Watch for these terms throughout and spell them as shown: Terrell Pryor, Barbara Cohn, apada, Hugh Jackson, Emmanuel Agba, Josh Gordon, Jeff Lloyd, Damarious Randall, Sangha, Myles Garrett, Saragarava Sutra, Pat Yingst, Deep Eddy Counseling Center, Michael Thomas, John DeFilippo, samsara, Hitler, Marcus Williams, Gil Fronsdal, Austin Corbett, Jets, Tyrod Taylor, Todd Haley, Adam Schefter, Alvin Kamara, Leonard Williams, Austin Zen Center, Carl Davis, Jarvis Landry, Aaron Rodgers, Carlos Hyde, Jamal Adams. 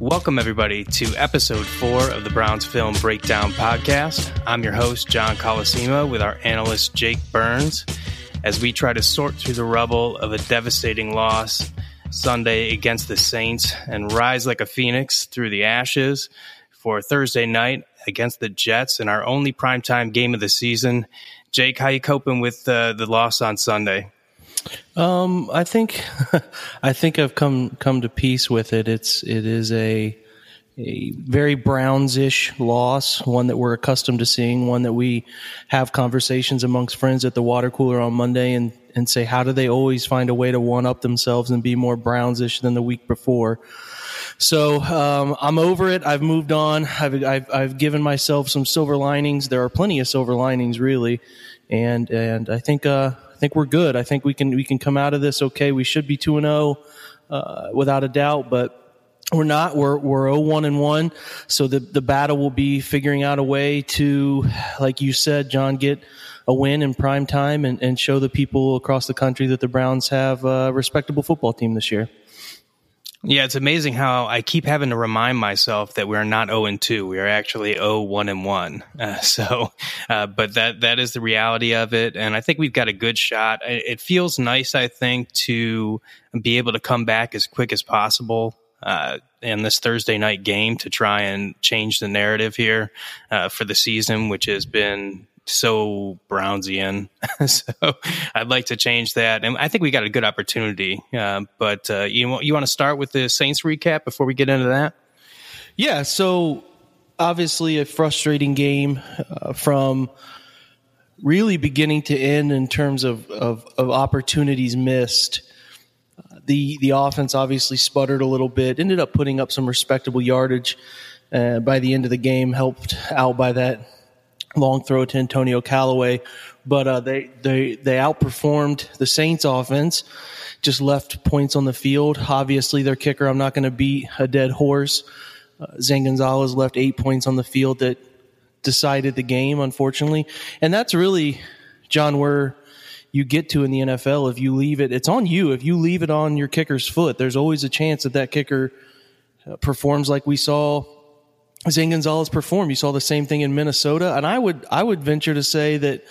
Welcome, everybody, to Episode 4 of the Browns Film Breakdown Podcast. I'm your host, John Colosimo, with our analyst, Jake Burns, as we try to sort through the rubble of a devastating loss Sunday against the Saints and rise like a phoenix through the ashes for Thursday night against the Jets in our only primetime game of the season. Jake, how you coping with the loss on Sunday? I think I've come to peace with it. It is a very Browns-ish loss, one that we're accustomed to seeing, one that we have conversations amongst friends at the water cooler on Monday and say, how do they always find a way to one-up themselves and be more Browns-ish than the week before? So I'm over it. I've moved on. I've given myself some silver linings. There are plenty of silver linings, really, and I think we're good. I think we can come out of this okay. We should be 2-0 without a doubt, but we're not. We're 0-1-1. So the battle will be figuring out a way to, like you said, John, get a win in prime time and show the people across the country that the Browns have a respectable football team this year. Yeah, it's amazing how I keep having to remind myself that we are not 0-2. We are actually 0-1-1. But that is the reality of it, and I think we've got a good shot. It feels nice, I think, to be able to come back as quick as possible in this Thursday night game to try and change the narrative here for the season, which has been so Brownsian. So I'd like to change that, and I think we got a good opportunity. But you want to start with the Saints recap before we get into that? Yeah. So obviously a frustrating game from really beginning to end in terms of opportunities missed. The offense obviously sputtered a little bit. Ended up putting up some respectable yardage by the end of the game, helped out by that long throw to Antonio Callaway, but they outperformed the Saints offense, just left points on the field. Obviously, their kicker, I'm not going to beat a dead horse. Zane Gonzalez left 8 points on the field that decided the game, unfortunately. And that's really, John, where you get to in the NFL. If you leave it, it's on you. If you leave it on your kicker's foot, there's always a chance that kicker performs like we saw Zane Gonzalez performed. You saw the same thing in Minnesota, and I would venture to say that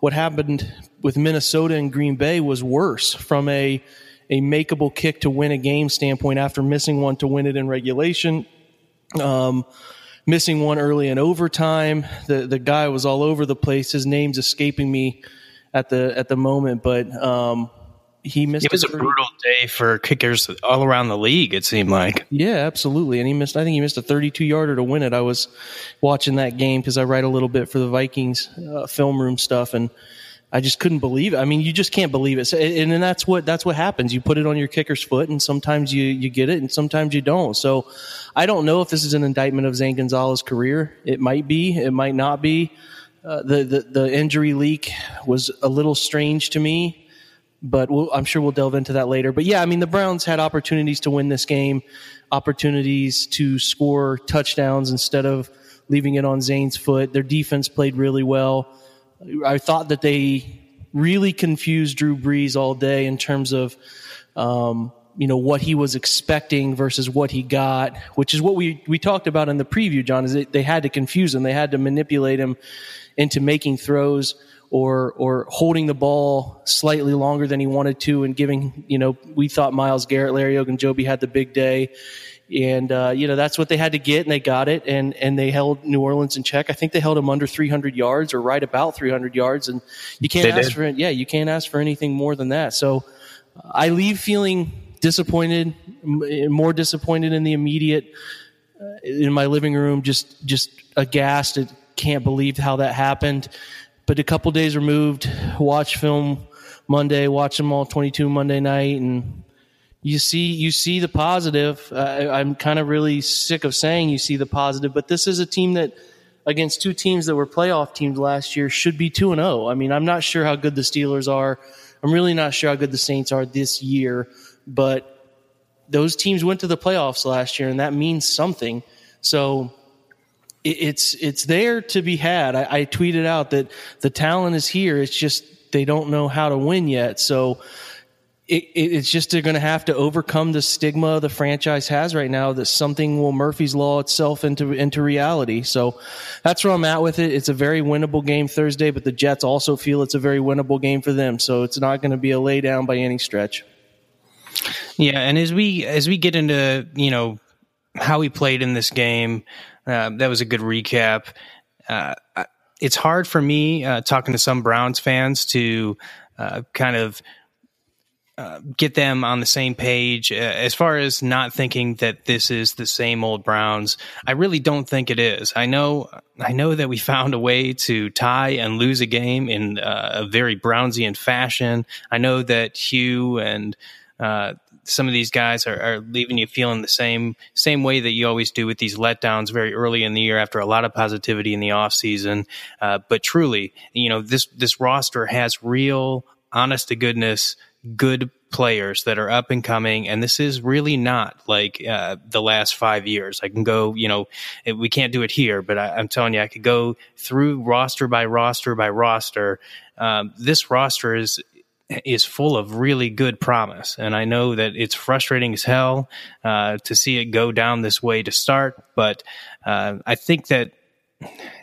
what happened with Minnesota and Green Bay was worse from a makeable kick to win a game standpoint after missing one to win it in regulation, missing one early in overtime. The guy was all over the place. His name's escaping me at the moment, but he missed. It was a brutal day for kickers all around the league, it seemed like. Yeah, absolutely. And I think he missed a 32-yarder to win it. I was watching that game because I write a little bit for the Vikings film room stuff, and I just couldn't believe it. I mean, you just can't believe it. So, and that's what happens. You put it on your kicker's foot, and sometimes you get it, and sometimes you don't. So I don't know if this is an indictment of Zane Gonzalez's career. It might be. It might not be. The injury leak was a little strange to me. But I'm sure we'll delve into that later. But, yeah, I mean, the Browns had opportunities to win this game, opportunities to score touchdowns instead of leaving it on Zane's foot. Their defense played really well. I thought that they really confused Drew Brees all day in terms of you know, what he was expecting versus what he got, which is what we talked about in the preview, John, is they had to confuse him. They had to manipulate him into making throws or holding the ball slightly longer than he wanted to and giving, you know, we thought Myles Garrett, Larry Ogunjobi had the big day. And, you know, that's what they had to get, and they got it, and they held New Orleans in check. I think they held them under 300 yards or right about 300 yards, and you can't ask for it. Yeah, you can't ask for anything more than that. So I leave feeling disappointed, more disappointed in the immediate, in my living room, just aghast. I can't believe how that happened. But a couple days removed, watch film Monday, watch them all 22 Monday night, and you see the positive. I'm kind of really sick of saying you see the positive, but this is a team that, against two teams that were playoff teams last year, should be 2-0. I mean, I'm not sure how good the Steelers are. I'm really not sure how good the Saints are this year, but those teams went to the playoffs last year, and that means something. So it's there to be had. I tweeted out that the talent is here. It's just they don't know how to win yet. So it's just they're going to have to overcome the stigma the franchise has right now that something will Murphy's Law itself into reality. So that's where I'm at with it. It's a very winnable game Thursday, but the Jets also feel it's a very winnable game for them. So it's not going to be a lay down by any stretch. Yeah, and as we get into, you know, how we played in this game, that was a good recap. It's hard for me, talking to some Browns fans, to kind of get them on the same page as far as not thinking that this is the same old Browns. I really don't think it is. I know that we found a way to tie and lose a game in a very Brownsian fashion. I know that Hugh and some of these guys are leaving you feeling the same way that you always do with these letdowns very early in the year after a lot of positivity in the offseason. But truly, you know, this roster has real, honest to goodness, good players that are up and coming, and this is really not like the last 5 years. I can go, you know, we can't do it here, but I'm telling you, I could go through roster by roster by roster. This roster is full of really good promise, and I know that it's frustrating as hell to see it go down this way to start, but I think that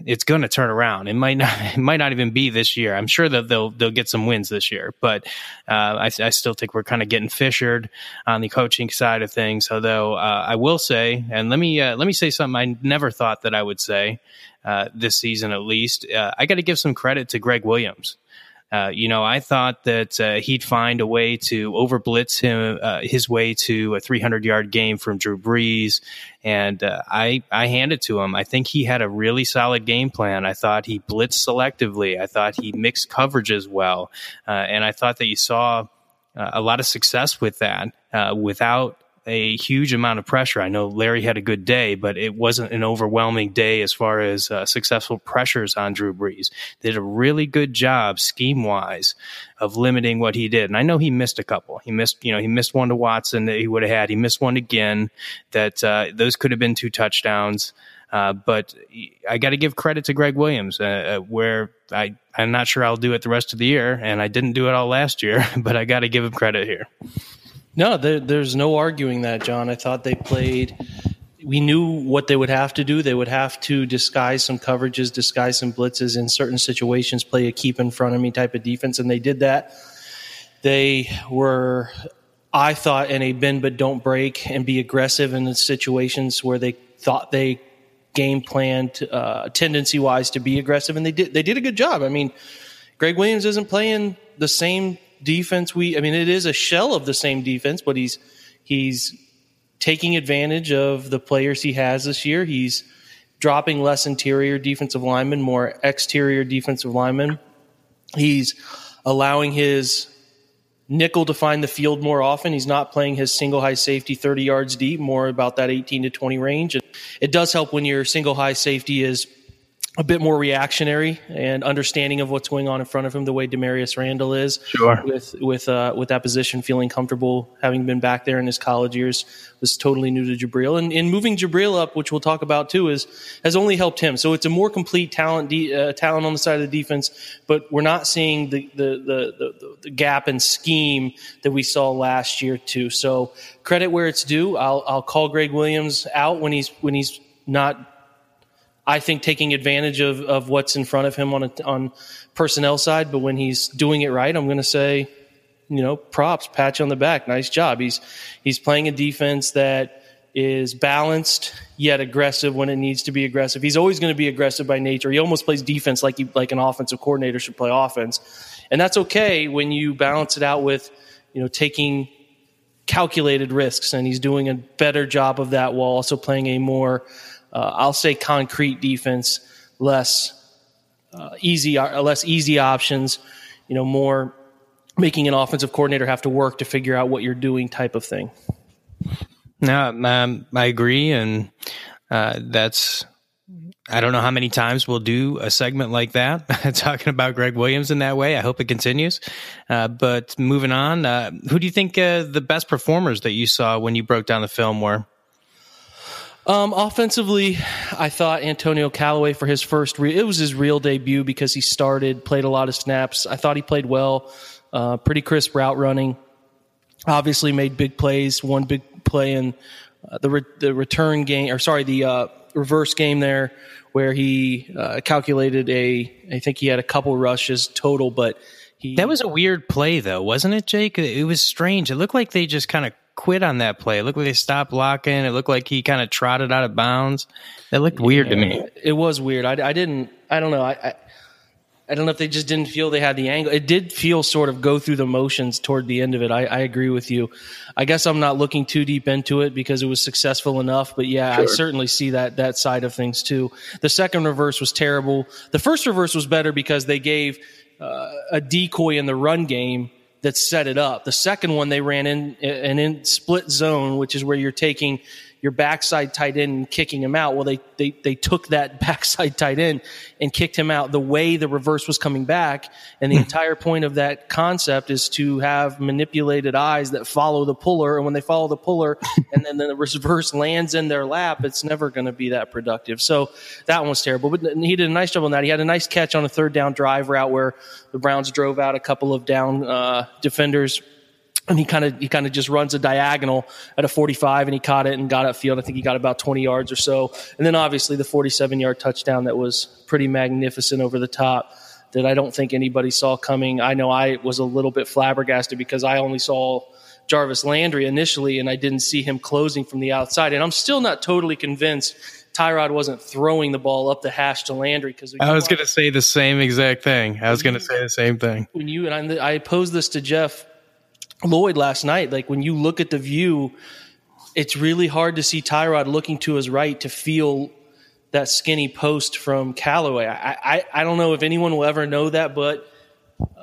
it's going to turn around. It might not even be this year. I'm sure that they'll get some wins this year, but I still think we're kind of getting fissured on the coaching side of things. Although I will say, and let me say something I never thought that I would say this season. At least I got to give some credit to Greg Williams. You know, I thought that he'd find a way to overblitz him his way to a 300-yard game from Drew Brees, and I hand it to him. I think he had a really solid game plan. I thought he blitzed selectively. I thought he mixed coverages well, and I thought that you saw a lot of success with that without a huge amount of pressure. I know Larry had a good day, but it wasn't an overwhelming day as far as successful pressures on Drew Brees. Did a really good job scheme-wise of limiting what he did. And I know he missed a couple. He missed one to Watson that he would have had. He missed one again that those could have been two touchdowns. But I got to give credit to Greg Williams, where I'm not sure I'll do it the rest of the year, and I didn't do it all last year, but I got to give him credit here. No, there's no arguing that, John. I thought they played. We knew what they would have to do. They would have to disguise some coverages, disguise some blitzes in certain situations, play a keep in front of me type of defense, and they did that. They were, I thought, in a bend but don't break and be aggressive in the situations where they thought they game planned tendency-wise to be aggressive, and they did a good job. I mean, Greg Williams isn't playing the same defense. It is a shell of the same defense, but he's taking advantage of the players he has this year. He's dropping less interior defensive linemen, more exterior defensive linemen. He's allowing his nickel to find the field more often. He's not playing his single high safety 30 yards deep, more about that 18 to 20 range. And it does help when your single high safety is a bit more reactionary and understanding of what's going on in front of him, the way Damarious Randall is. Sure. With that position, feeling comfortable, having been back there in his college years, was totally new to Jabrill. And moving Jabrill up, which we'll talk about too, has only helped him. So it's a more complete talent on the side of the defense, but we're not seeing the gap in scheme that we saw last year too. So credit where it's due. I'll call Greg Williams out when he's not, I think, taking advantage of what's in front of him on personnel side, but when he's doing it right, I'm going to say, props, patch on the back, nice job. He's playing a defense that is balanced yet aggressive when it needs to be aggressive. He's always going to be aggressive by nature. He almost plays defense like an offensive coordinator should play offense, and that's okay when you balance it out with taking calculated risks. And he's doing a better job of that while also playing a more I'll say concrete defense, less easy options, more making an offensive coordinator have to work to figure out what you're doing type of thing. No, I agree. And I don't know how many times we'll do a segment like that, talking about Greg Williams in that way. I hope it continues. But moving on, who do you think the best performers that you saw when you broke down the film were? Offensively, I thought Antonio Callaway for his it was his real debut because he played a lot of snaps. I thought he played well, pretty crisp route running, obviously made big plays, one big play in the reverse game there where he calculated I think he had a couple rushes total, but that was a weird play though, wasn't it, Jake? It was strange. It looked like they just kind of quit on that play. It looked like they stopped blocking. It looked like he kind of trotted out of bounds. That looked weird to me. It was weird. I don't know. I don't know if they just didn't feel they had the angle. It did feel sort of go through the motions toward the end of it. I agree with you. I guess I'm not looking too deep into it because it was successful enough, but yeah, sure. I certainly see that side of things too. The second reverse was terrible. The first reverse was better because they gave a decoy in the run game that set it up. The second one, they ran in split zone, which is where you're taking your backside tight end and kicking him out. Well, they took that backside tight end and kicked him out the way the reverse was coming back. And the entire point of that concept is to have manipulated eyes that follow the puller. And when they follow the puller and then the reverse lands in their lap, it's never going to be that productive. So that one was terrible. But he did a nice job on that. He had a nice catch on a third down drive route where the Browns drove out a couple of down defenders. And he kind of just runs a diagonal at a 45, and he caught it and got upfield. I think he got about 20 yards or so. And then obviously the 47-yard touchdown that was pretty magnificent over the top that I don't think anybody saw coming. I know I was a little bit flabbergasted because I only saw Jarvis Landry initially, and I didn't see him closing from the outside. And I'm still not totally convinced Tyrod wasn't throwing the ball up the hash to Landry. Because I was going to say the same exact thing. I was going to say the same thing. When you and I posed this to Jeff Lloyd last night, like when you look at the view, it's really hard to see Tyrod looking to his right to feel that skinny post from Callaway. I don't know if anyone will ever know that, but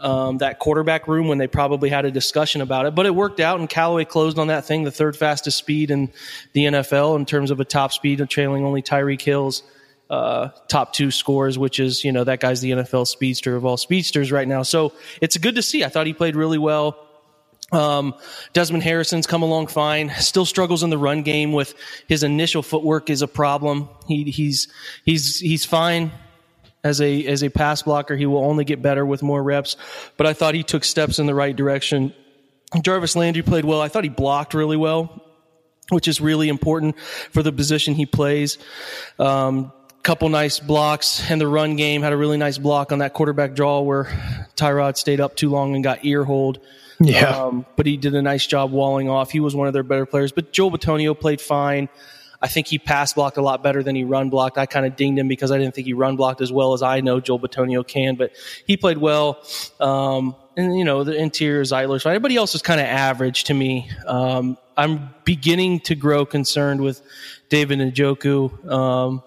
that quarterback room when they probably had a discussion about it. But it worked out, and Callaway closed on that thing, the third fastest speed in the NFL in terms of a top speed, trailing only Tyreek Hill's top two scores, which is, that guy's the NFL speedster of all speedsters right now. So it's good to see. I thought he played really well. Desmond Harrison's come along fine, still struggles in the run game with his initial footwork is a problem. He's fine as a pass blocker. He will only get better with more reps, but I thought he took steps in the right direction. Jarvis Landry played well. I thought he blocked really well, which is really important for the position he plays. Couple nice blocks, and the run game had a really nice block on that quarterback draw where Tyrod stayed up too long and got earholed. Yeah. But he did a nice job walling off. He was one of their better players. But Joel Bitonio played fine. I think he pass blocked a lot better than he run blocked. I kind of dinged him because I didn't think he run blocked as well as I know Joel Bitonio can, but he played well. And the interior Zeitler, so everybody else is kind of average to me. I'm beginning to grow concerned with David Njoku.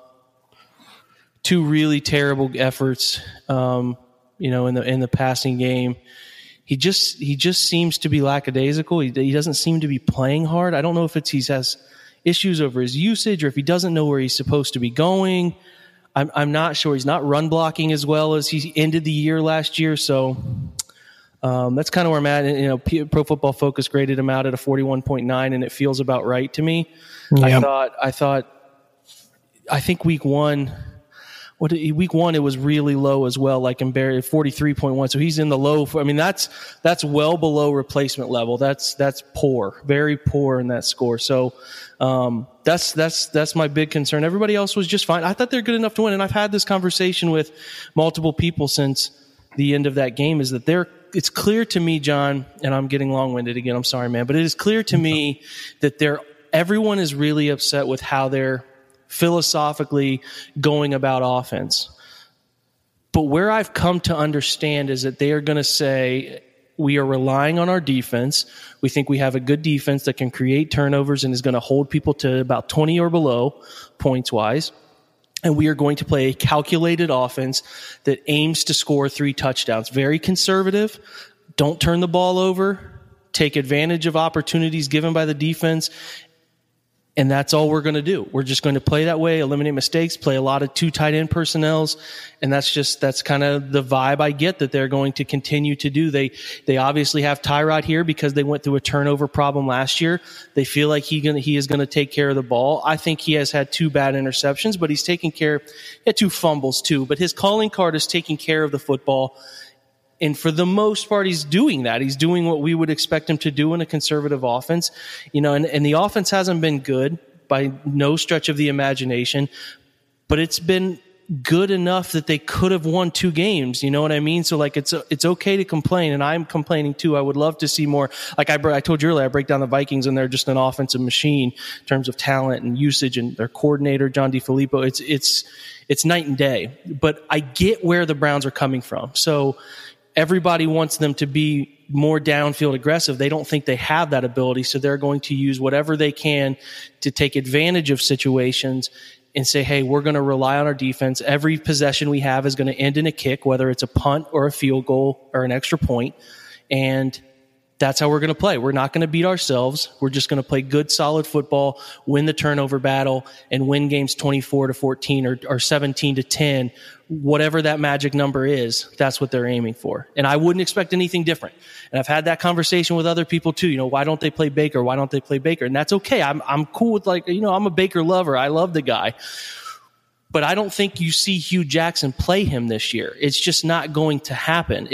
Two really terrible efforts, in the passing game. He just seems to be lackadaisical. He doesn't seem to be playing hard. I don't know if he has issues over his usage or if he doesn't know where he's supposed to be going. I'm not sure. He's not run blocking as well as he ended the year last year. So that's kind of where I'm at. And, you know, Pro Football Focus graded him out at a 41.9, and it feels about right to me. Yeah. I think week one, it was really low as well, like in 43.1. So he's in the low. I mean, that's well below replacement level. That's poor, very poor in that score. So that's my big concern. Everybody else was just fine. I thought they're good enough to win. And I've had this conversation with multiple people since the end of that game, is that it's clear to me, John, and I'm getting long winded again. I'm sorry, man, but it is clear to me that everyone is really upset with how they're philosophically going about offense. But where I've come to understand is that they are going to say, we are relying on our defense. We think we have a good defense that can create turnovers and is going to hold people to about 20 or below points-wise. And we are going to play a calculated offense that aims to score 3 touchdowns. Very conservative. Don't turn the ball over. Take advantage of opportunities given by the defense. And that's all we're going to do. We're just going to play that way, eliminate mistakes, play a lot of 2 tight end personnels. And that's kind of the vibe I get that they're going to continue to do. They obviously have Tyrod here because they went through a turnover problem last year. They feel like he is going to take care of the ball. I think he has had 2 bad interceptions, but he's taking care of 2 fumbles too. But his calling card is taking care of the football. And for the most part, he's doing that. He's doing what we would expect him to do in a conservative offense. You know, and the offense hasn't been good by no stretch of the imagination, but it's been good enough that they could have won 2 games. You know what I mean? So, like, it's okay to complain, and I'm complaining too. I would love to see more. Like I told you earlier, I break down the Vikings, and they're just an offensive machine in terms of talent and usage, and their coordinator, John DeFilippo. It's night and day. But I get where the Browns are coming from. So everybody wants them to be more downfield aggressive. They don't think they have that ability, so they're going to use whatever they can to take advantage of situations and say, hey, we're going to rely on our defense. Every possession we have is going to end in a kick, whether it's a punt or a field goal or an extra point. And that's how we're going to play. We're not going to beat ourselves. We're just going to play good, solid football, win the turnover battle, and win games 24-14 or 17-10, whatever that magic number is. That's what they're aiming for. And I wouldn't expect anything different. And I've had that conversation with other people too. You know, why don't they play Baker? Why don't they play Baker? And that's okay. I'm cool with, like, you know, I'm a Baker lover. I love the guy. But I don't think you see Hugh Jackson play him this year. It's just not going to happen.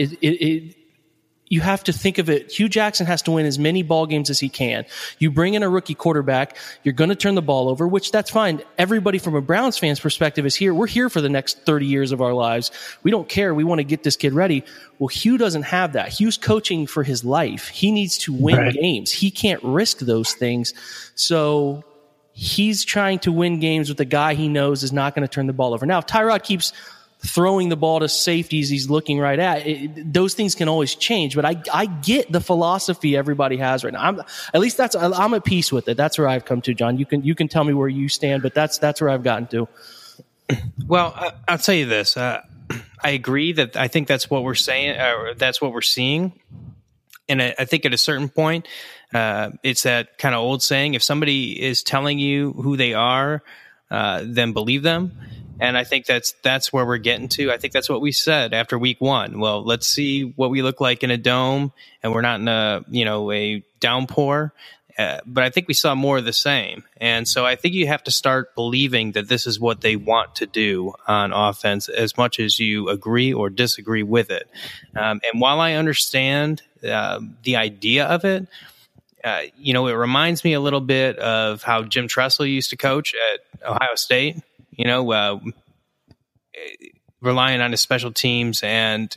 You have to think of it. Hugh Jackson has to win as many ball games as he can. You bring in a rookie quarterback, you're going to turn the ball over, which that's fine. Everybody from a Browns fan's perspective is here. We're here for the next 30 years of our lives. We don't care. We want to get this kid ready. Well, Hugh doesn't have that. Hugh's coaching for his life. He needs to win games. He can't risk those things. So he's trying to win games with a guy he knows is not going to turn the ball over. Now, if Tyrod keeps throwing the ball to safeties he's looking right at, those things can always change. But I get the philosophy everybody has right now. I'm at peace with it. That's where I've come to, John. You can tell me where you stand, but that's where I've gotten to. Well, I'll tell you this. I agree that I think that's what we're saying. That's what we're seeing. And I think at a certain point, it's that kind of old saying: if somebody is telling you who they are, then believe them. And I think that's where we're getting to. I think that's what we said after week 1. Well, let's see what we look like in a dome, and we're not in a downpour. But I think we saw more of the same. And so I think you have to start believing that this is what they want to do on offense, as much as you agree or disagree with it. And while I understand the idea of it, it reminds me a little bit of how Jim Tressel used to coach at Ohio State. You know, relying on his special teams and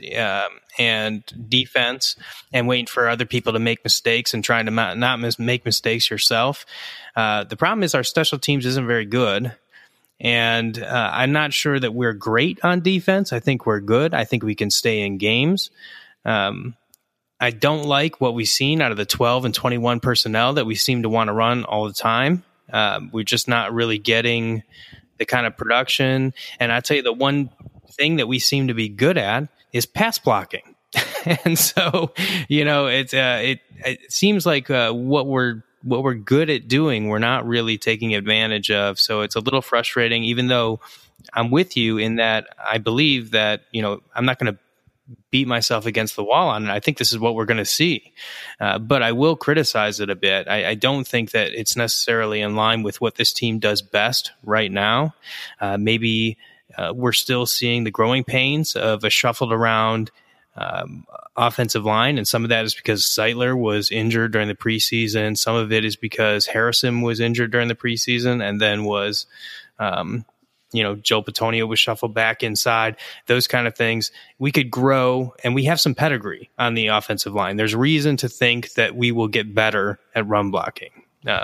defense, and waiting for other people to make mistakes and trying to not make mistakes yourself. The problem is our special teams isn't very good, and I'm not sure that we're great on defense. I think we're good. I think we can stay in games. I don't like what we've seen out of the 12 and 21 personnel that we seem to want to run all the time. We're just not really getting the kind of production. And I tell you, the one thing that we seem to be good at is pass blocking. And so, you know, it seems like what we're what we're good at doing, we're not really taking advantage of. So it's a little frustrating, even though I'm with you in that I believe that, you know, I'm not going to beat myself against the wall on it. I think this is what we're going to see. But I will criticize it a bit. I don't think that it's necessarily in line with what this team does best right now. Maybe we're still seeing the growing pains of a shuffled around offensive line, and some of that is because Zeitler was injured during the preseason. Some of it is because Harrison was injured during the preseason and then was Joel Bitonio was shuffled back inside, those kind of things. We could grow, and we have some pedigree on the offensive line. There's reason to think that we will get better at run blocking,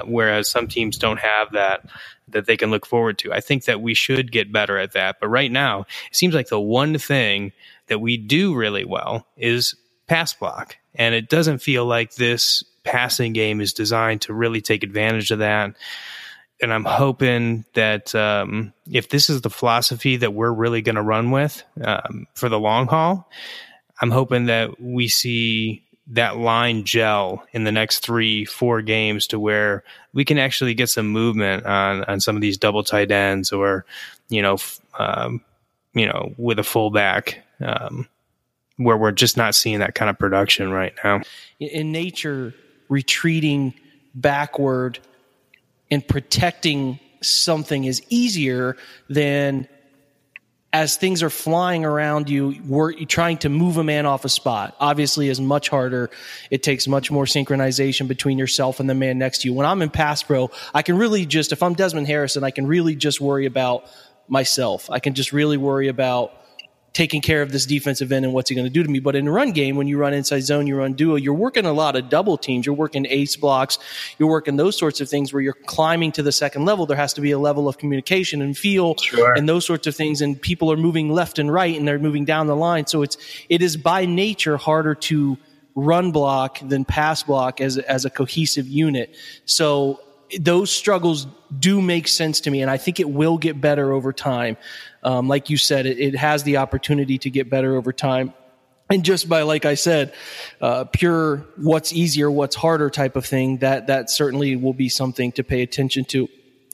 whereas some teams don't have that they can look forward to. I think that we should get better at that. But right now, it seems like the one thing that we do really well is pass block, and it doesn't feel like this passing game is designed to really take advantage of that. And I'm hoping that if this is the philosophy that we're really going to run with for the long haul, I'm hoping that we see that line gel in the next 3-4 games to where we can actually get some movement on some of these double tight ends or, with a fullback where we're just not seeing that kind of production right now. In nature, retreating backward and protecting something is easier than as things are flying around you, we're trying to move a man off a spot. Obviously, is much harder. It takes much more synchronization between yourself and the man next to you. When I'm in pass pro, I can really just, if I'm Desmond Harrison, I can really just worry about myself. I can just really worry about taking care of this defensive end and what's he going to do to me. But in the run game, when you run inside zone, you run duo, you're working a lot of double teams. You're working ace blocks. You're working those sorts of things where you're climbing to the second level. There has to be a level of communication and feel and those sorts of things. And people are moving left and right, and they're moving down the line. So it is by nature harder to run block than pass block as a cohesive unit. So those struggles do make sense to me, and I think it will get better over time. Like you said, it has the opportunity to get better over time. And just by, like I said, pure what's easier, what's harder type of thing, that certainly will be something to pay attention to.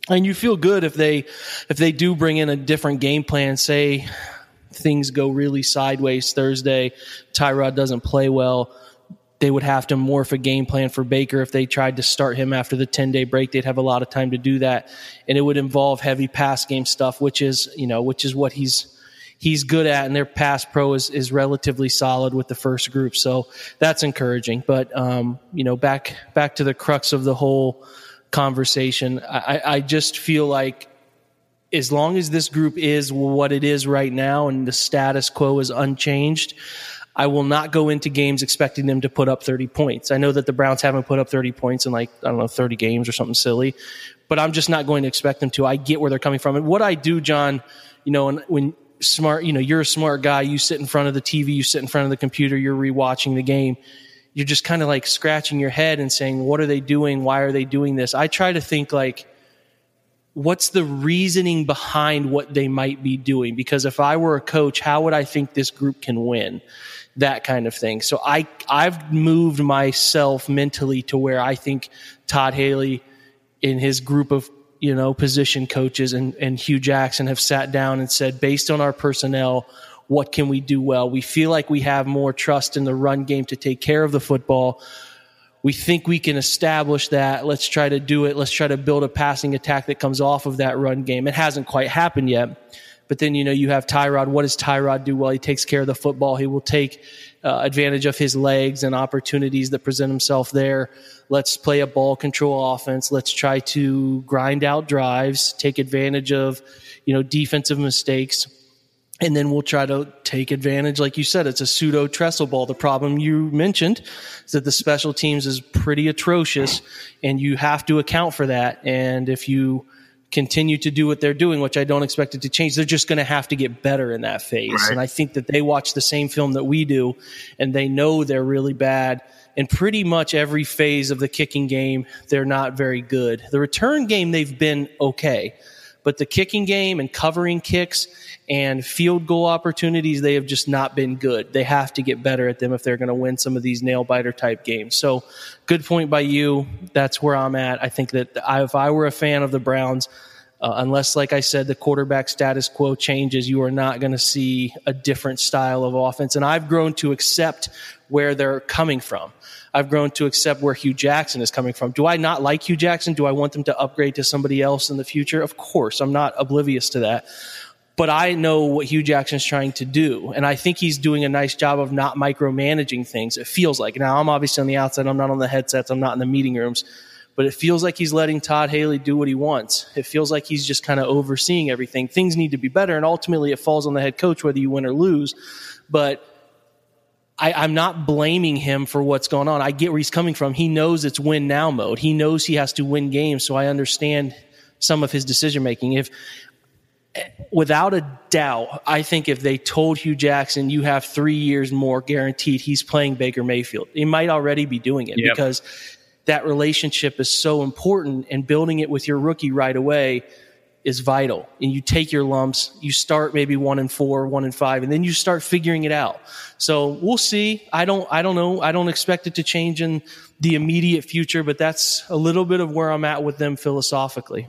And you feel good if they do bring in a different game plan, say things go really sideways Thursday, Tyrod doesn't play well. They would have to morph a game plan for Baker. If they tried to start him after the 10-day break, they'd have a lot of time to do that. And it would involve heavy pass game stuff, which is what he's good at. And their pass pro is relatively solid with the first group. So that's encouraging. But, back to the crux of the whole conversation, I just feel like as long as this group is what it is right now and the status quo is unchanged, I will not go into games expecting them to put up 30 points. I know that the Browns haven't put up 30 points in 30 games or something silly, but I'm just not going to expect them to. I get where they're coming from. And what I do, John, and when smart, you're a smart guy, you sit in front of the TV, you sit in front of the computer, you're rewatching the game. You're just kind of like scratching your head and saying, what are they doing? Why are they doing this? I try to think like, what's the reasoning behind what they might be doing? Because if I were a coach, how would I think this group can win? That kind of thing. So I've moved myself mentally to where I think Todd Haley in his group of, position coaches and Hugh Jackson have sat down and said, based on our personnel, what can we do well? We feel like we have more trust in the run game to take care of the football. We think we can establish that. Let's try to do it. Let's try to build a passing attack that comes off of that run game. It hasn't quite happened yet. But then, you have Tyrod. What does Tyrod do? Well, he takes care of the football. He will take advantage of his legs and opportunities that present himself there. Let's play a ball control offense. Let's try to grind out drives, take advantage of, defensive mistakes. And then we'll try to take advantage. Like you said, it's a pseudo trestle ball. The problem you mentioned is that the special teams is pretty atrocious, and you have to account for that. And if you continue to do what they're doing, which I don't expect it to change, they're just going to have to get better in that phase. Right. And I think that they watch the same film that we do, and they know they're really bad. In pretty much every phase of the kicking game, they're not very good. The return game, they've been okay. But the kicking game and covering kicks and field goal opportunities, they have just not been good. They have to get better at them if they're going to win some of these nail-biter type games. So good point by you. That's where I'm at. I think that if I were a fan of the Browns, unless, like I said, the quarterback status quo changes, you are not going to see a different style of offense. And I've grown to accept where they're coming from. I've grown to accept where Hugh Jackson is coming from. Do I not like Hugh Jackson? Do I want them to upgrade to somebody else in the future? Of course. I'm not oblivious to that. But I know what Hugh Jackson's trying to do, and I think he's doing a nice job of not micromanaging things, it feels like. Now, I'm obviously on the outside. I'm not on the headsets. I'm not in the meeting rooms. But it feels like he's letting Todd Haley do what he wants. It feels like he's just kind of overseeing everything. Things need to be better, and ultimately it falls on the head coach whether you win or lose. But I'm not blaming him for what's going on. I get where he's coming from. He knows it's win now mode. He knows he has to win games, so I understand some of his decision-making. Without a doubt, I think if they told Hugh Jackson, you have 3 years more guaranteed, he's playing Baker Mayfield. He might already be doing it because that relationship is so important, and building it with your rookie right away is vital. And you take your lumps, you start maybe 1-4, 1-5, and then you start figuring it out. So we'll see. I don't know. I don't expect it to change in the immediate future, but that's a little bit of where I'm at with them philosophically.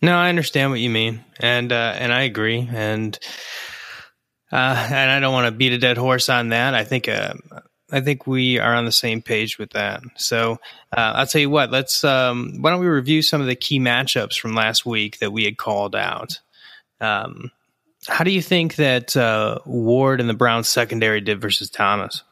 No, I understand what you mean, and I agree, and I don't want to beat a dead horse on that. I think we are on the same page with that. So I'll tell you what. Let's why don't we review some of the key matchups from last week that we had called out? How do you think that Ward and the Browns secondary did versus Thomas?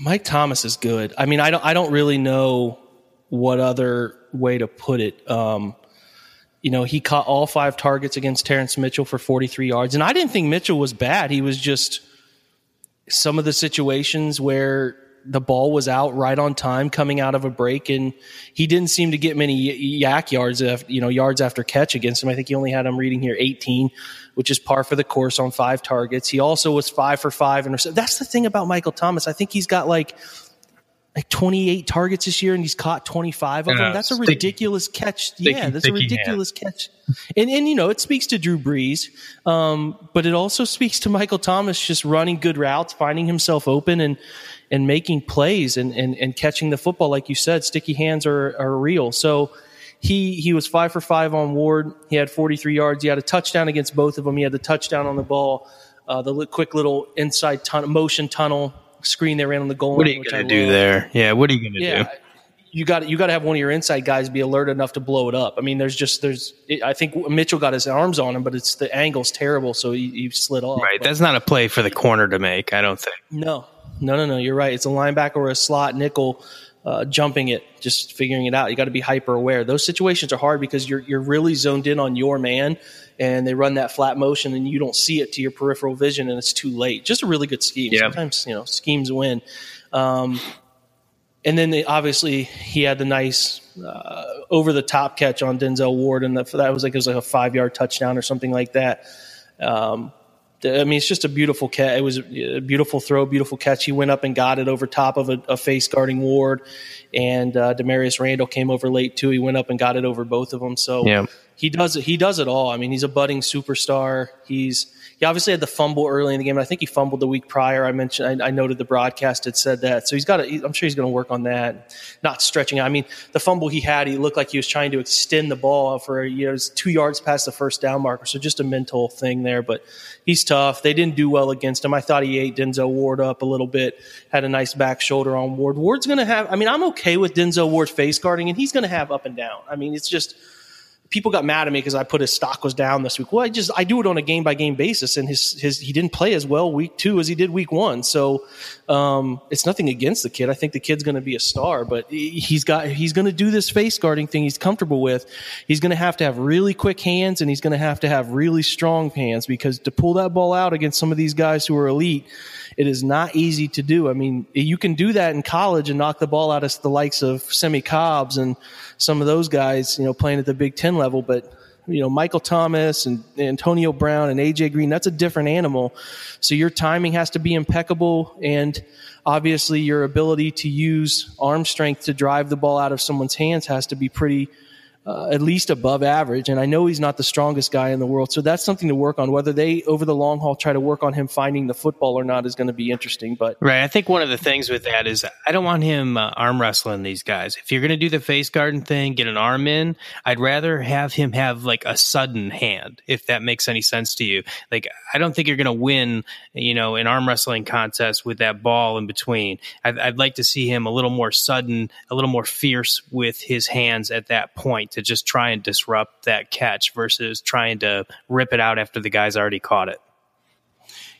Mike Thomas is good. I mean, I don't really know what other way to put it. You know, he caught all 5 targets against Terrence Mitchell for 43 yards. And I didn't think Mitchell was bad. He was just some of the situations where the ball was out right on time coming out of a break, and he didn't seem to get many yak yards, yards after catch against him. I think he only had, I'm reading here, 18, which is par for the course on 5 targets. He also was 5 for 5. And that's the thing about Michael Thomas. I think he's got like 28 targets this year, and he's caught 25 of them. That's a ridiculous catch. Yeah, that's a ridiculous catch. And you know, it speaks to Drew Brees, but it also speaks to Michael Thomas just running good routes, finding himself open, and making plays, and catching the football. Like you said, sticky hands are real. So he was 5 for 5 on Ward. He had 43 yards. He had a touchdown against both of them. He had the touchdown on the ball, the quick little inside motion tunnel screen they ran on the goal line. What are you going to do there? Yeah, what are you going to do? You got to have one of your inside guys be alert enough to blow it up. I mean, I think Mitchell got his arms on him, but it's the angle's terrible, so he slid off. Right, but that's not a play for the corner to make, I don't think. No, you're right. It's a linebacker or a slot nickel jumping it, just figuring it out. You got to be hyper aware. Those situations are hard because you're really zoned in on your man, and they run that flat motion, and you don't see it to your peripheral vision, and it's too late. Just a really good scheme. Yeah. Sometimes, you know, schemes win. And then obviously he had the nice over-the-top catch on Denzel Ward, and that was it was a 5-yard touchdown or something like that. I mean, it's just a beautiful catch. It was a beautiful throw, beautiful catch. He went up and got it over top of a face guarding Ward, and Damarious Randall came over late too. He went up and got it over both of them. So he does it all. I mean, he's a budding superstar. He obviously had the fumble early in the game. I think he fumbled the week prior. I mentioned, I noted the broadcast had said that. So I'm sure he's going to work on that. Not stretching. I mean, the fumble he had, he looked like he was trying to extend the ball for, you know, it was 2 yards past the first down marker. So just a mental thing there. But he's tough. They didn't do well against him. I thought he ate Denzel Ward up a little bit. Had a nice back shoulder on Ward. Ward's going to have. I mean, I'm okay with Denzel Ward face guarding, and he's going to have up and down. I mean, it's just. People got mad at me because I put his stock was down this week. Well, I do it on a game-by-game basis, and he didn't play as well week 2 as he did week 1. So it's nothing against the kid. I think the kid's going to be a star, but he's going to do this face-guarding thing he's comfortable with. He's going to have really quick hands, and he's going to have really strong hands, because to pull that ball out against some of these guys who are elite, it is not easy to do. I mean, you can do that in college and knock the ball out of the likes of Semi Cobbs and some of those guys, you know, playing at the Big Ten level. But, you know, Michael Thomas and Antonio Brown and A.J. Green, that's a different animal. So your timing has to be impeccable, and obviously your ability to use arm strength to drive the ball out of someone's hands has to be pretty at least above average. And I know he's not the strongest guy in the world. So that's something to work on. Whether they, over the long haul, try to work on him finding the football or not is going to be interesting. But right. I think one of the things with that is I don't want him arm wrestling these guys. If you're going to do the face guarding thing, get an arm in, I'd rather have him have like a sudden hand, if that makes any sense to you. Like, I don't think you're going to win, you know, an arm wrestling contest with that ball in between. I'd like to see him a little more sudden, a little more fierce with his hands at that point, to just try and disrupt that catch versus trying to rip it out after the guy's already caught it.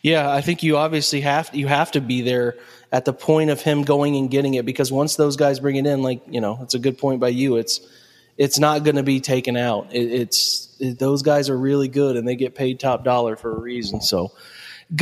Yeah, I think you obviously have to be there at the point of him going and getting it, because once those guys bring it in, like, you know, it's a good point by you. It's not going to be taken out. Those guys are really good, and they get paid top dollar for a reason. So,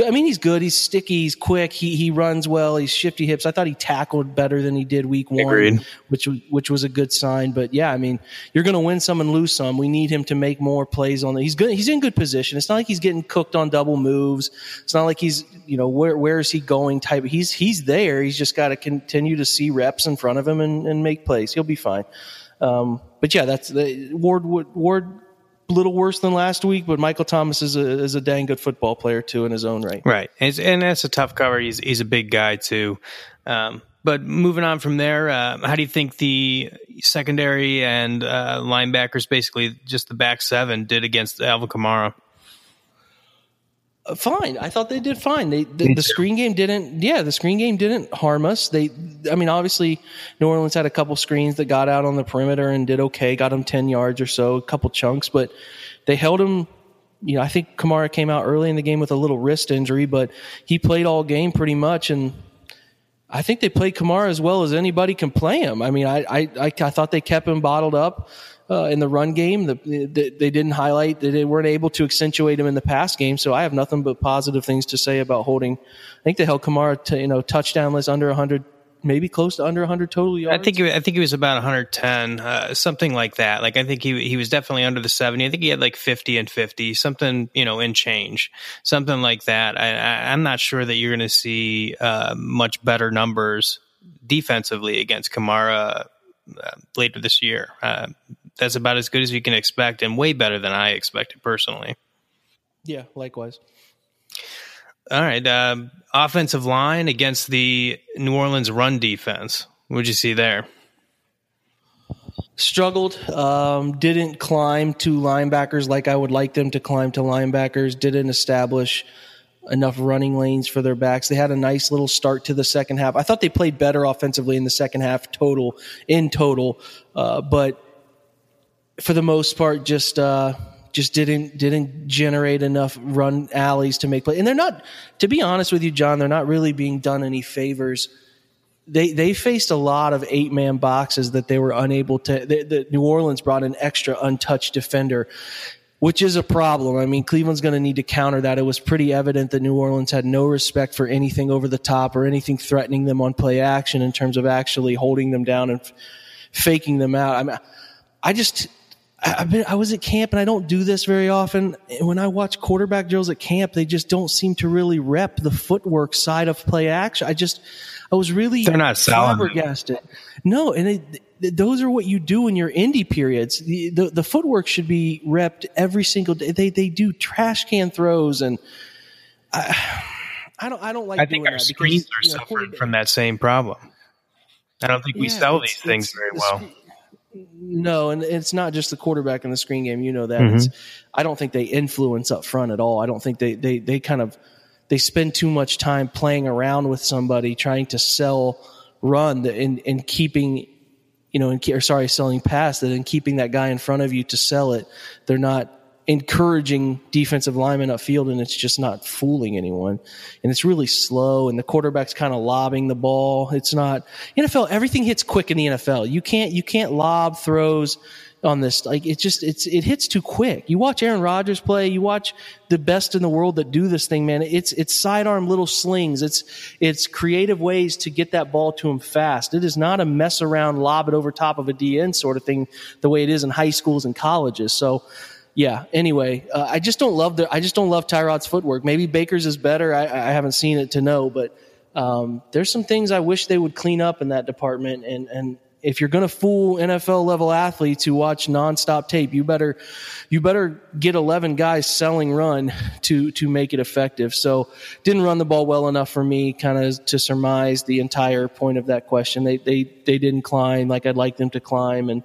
I mean, he's good. He's sticky. He's quick. He runs well. He's shifty hips. I thought he tackled better than he did week one, Agreed. which was a good sign. But yeah, I mean, you're going to win some and lose some. We need him to make more plays on it. He's good. He's in good position. It's not like he's getting cooked on double moves. It's not like he's, you know, where is he going type. He's there. He's just got to continue to see reps in front of him and make plays. He'll be fine. But yeah, that's the Ward. A little worse than last week, but Michael Thomas is a dang good football player too in his own right. Right, and that's a tough cover. He's a big guy too. But moving on from there, how do you think the secondary and linebackers, basically just the back seven, did against Alvin Kamara? Fine. I thought they did fine. The screen game didn't. Yeah, the screen game didn't harm us. Obviously, New Orleans had a couple screens that got out on the perimeter and did okay. Got them 10 yards or so, a couple chunks, but they held him. You know, I think Kamara came out early in the game with a little wrist injury, but he played all game pretty much, and I think they played Kamara as well as anybody can play him. I mean, I thought they kept him bottled up. In the run game, they didn't highlight. They weren't able to accentuate him in the pass game. So I have nothing but positive things to say about holding. I think they held Kamara to, you know, touchdownless, under 100, maybe close to under 100 total yards. I think he was about 110, something like that. Like, I think he was definitely under the 70. I think he had like 50 and 50, something, you know, in change, something like that. I'm not sure that you're going to see much better numbers defensively against Kamara later this year. That's about as good as you can expect, and way better than I expected personally. Yeah, likewise. All right. Offensive line against the New Orleans run defense. What'd you see there? Struggled. Didn't climb to linebackers like I would like them to climb to linebackers. Didn't establish enough running lanes for their backs. They had a nice little start to the second half. I thought they played better offensively in the second half in total, but for the most part, just didn't generate enough run alleys to make play. And they're not, to be honest with you, John, they're not really being done any favors. They faced a lot of 8-man boxes that they were unable to. New Orleans brought an extra untouched defender, which is a problem. I mean, Cleveland's going to need to counter that. It was pretty evident that New Orleans had no respect for anything over the top or anything threatening them on play action in terms of actually holding them down and faking them out. I was at camp, and I don't do this very often. When I watch quarterback drills at camp, they just don't seem to really rep the footwork side of play action. I was really flabbergasted. No, and those are what you do in your indie periods. The footwork should be repped every single day. They do trash can throws, and I don't like. I think our screens are suffering from that same problem. I don't think we sell these things very well. No, and it's not just the quarterback in the screen game. You know that. Mm-hmm. I don't think they influence up front at all. I don't think they spend too much time playing around with somebody, trying to sell run and keeping, you know, selling pass that and keeping that guy in front of you to sell it. They're not encouraging defensive linemen upfield, and it's just not fooling anyone. And it's really slow, and the quarterback's kind of lobbing the ball. It's not NFL. Everything hits quick in the NFL. You can't lob throws on this. Like, it hits too quick. You watch Aaron Rodgers play. You watch the best in the world that do this thing, man. It's sidearm little slings. It's creative ways to get that ball to him fast. It is not a mess around, lob it over top of a DN sort of thing, the way it is in high schools and colleges. So. Yeah. Anyway, I just don't love Tyrod's footwork. Maybe Baker's is better. I haven't seen it to know, but there's some things I wish they would clean up in that department. And if you're going to fool NFL level athletes who watch nonstop tape, you better get 11 guys selling run to make it effective. So didn't run the ball well enough for me, kind of to surmise the entire point of that question. They didn't climb like I'd like them to climb, and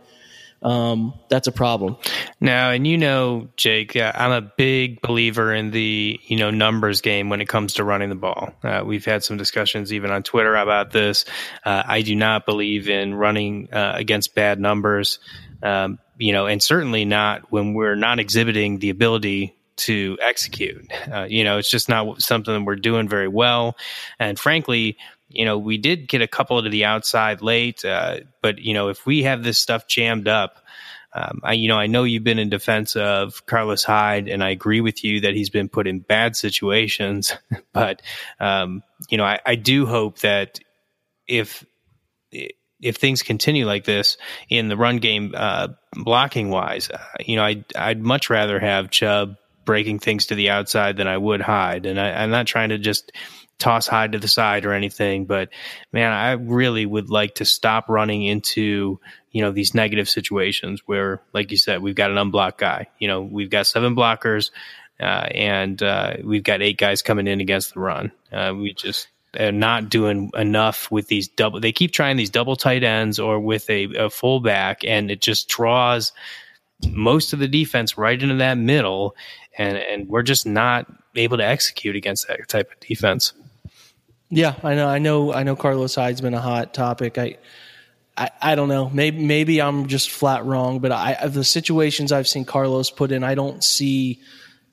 that's a problem. Now, and you know, Jake, I'm a big believer in the, you know, numbers game when it comes to running the ball. We've had some discussions even on Twitter about this. I do not believe in running against bad numbers, you know, and certainly not when we're not exhibiting the ability to execute. You know, it's just not something that we're doing very well. And frankly, you know, we did get a couple to the outside late, but, you know, if we have this stuff jammed up, I know you've been in defense of Carlos Hyde, and I agree with you that he's been put in bad situations. But, you know, I do hope that if things continue like this in the run game blocking wise, you know, I'd much rather have Chubb breaking things to the outside than I would Hyde. And I'm not trying to just toss Hyde to the side or anything, but man, I really would like to stop running into, you know, these negative situations where, like you said, we've got an unblocked guy, you know, we've got seven blockers, and we've got eight guys coming in against the run. We just are not doing enough with these double. They keep trying these double tight ends or with a fullback, and it just draws most of the defense right into that middle. And we're just not able to execute against that type of defense. Yeah, I know Carlos Hyde's been a hot topic. I don't know. Maybe I'm just flat wrong, but the situations I've seen Carlos put in, I don't see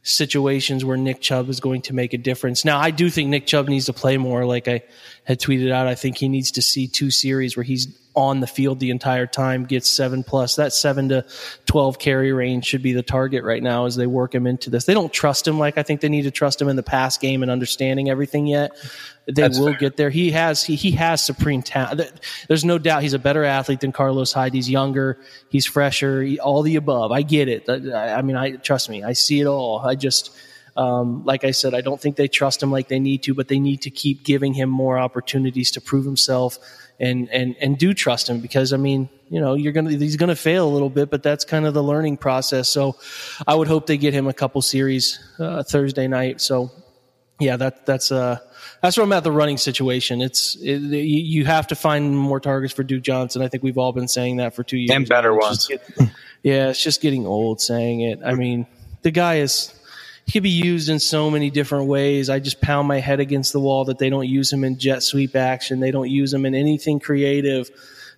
situations where Nick Chubb is going to make a difference. Now, I do think Nick Chubb needs to play more. Like I had tweeted out, I think he needs to see two series where he's on the field the entire time, gets 7+. That 7 to 12 carry range should be the target right now as they work him into this. They don't trust him. Like I think they need to trust him in the pass game and understanding everything yet. That's fair. Get there. He has supreme talent. There's no doubt he's a better athlete than Carlos Hyde. He's younger. He's fresher. All the above. I get it. I mean, trust me. I see it all. I just, like I said, I don't think they trust him like they need to, but they need to keep giving him more opportunities to prove himself and do trust him, because I mean, you know, he's gonna fail a little bit, but that's kind of the learning process. So I would hope they get him a couple series Thursday night. So yeah, that's where I'm at the running situation. You have to find more targets for Duke Johnson. I think we've all been saying that for 2 years and better ones. Yeah, it's just getting old saying it. I mean, the guy is. He could be used in so many different ways. I just pound my head against the wall that they don't use him in jet sweep action. They don't use him in anything creative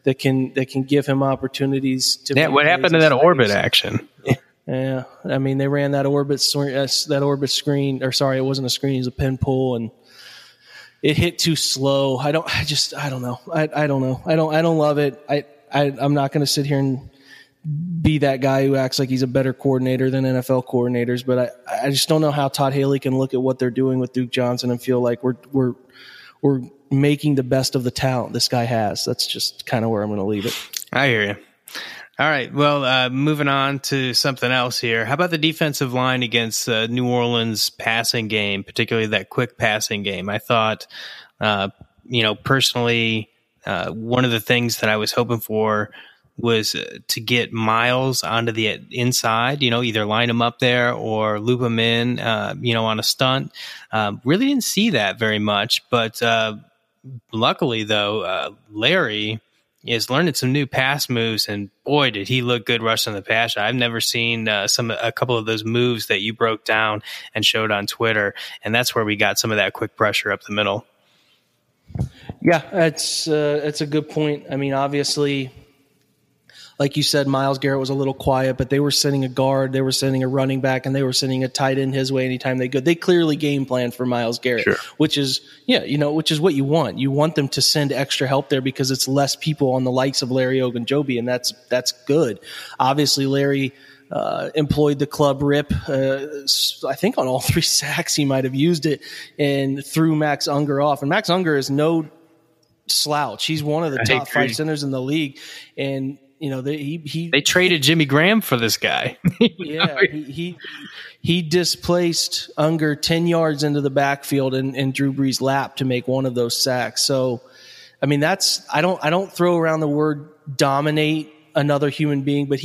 that can give him opportunities to. Yeah, what happened to that orbit action? Yeah, I mean they ran that orbit screen, or sorry, it wasn't a screen; it was a pin pull, and it hit too slow. I don't know. I don't love it. I'm not going to sit here and be that guy who acts like he's a better coordinator than NFL coordinators, but I just don't know how Todd Haley can look at what they're doing with Duke Johnson and feel like we're making the best of the talent this guy has. That's just kind of where I'm going to leave it. I hear you. All right. Well, moving on to something else here. How about the defensive line against New Orleans passing game, particularly that quick passing game? I thought, you know, personally, one of the things that I was hoping for was to get Myles onto the inside, you know, either line him up there or loop him in, you know, on a stunt. Really didn't see that very much, but luckily, though, Larry is learning some new pass moves, and boy, did he look good rushing the pass. I've never seen a couple of those moves that you broke down and showed on Twitter, and that's where we got some of that quick pressure up the middle. Yeah, that's a good point. I mean, obviously, like you said, Myles Garrett was a little quiet, but they were sending a guard, they were sending a running back, and they were sending a tight end his way anytime they could. They clearly game planned for Myles Garrett, sure, which is what you want. You want them to send extra help there because it's less people on the likes of Larry Ogunjobi, and that's good. Obviously, Larry employed the club rip, I think on all three sacks he might have used it, and threw Max Unger off. And Max Unger is no slouch. He's one of the top five centers in the league, and you know, they traded Jimmy Graham for this guy. Yeah, he displaced Unger 10 yards into the backfield in Drew Brees' lap to make one of those sacks. So, I mean, I don't throw around the word dominate another human being, but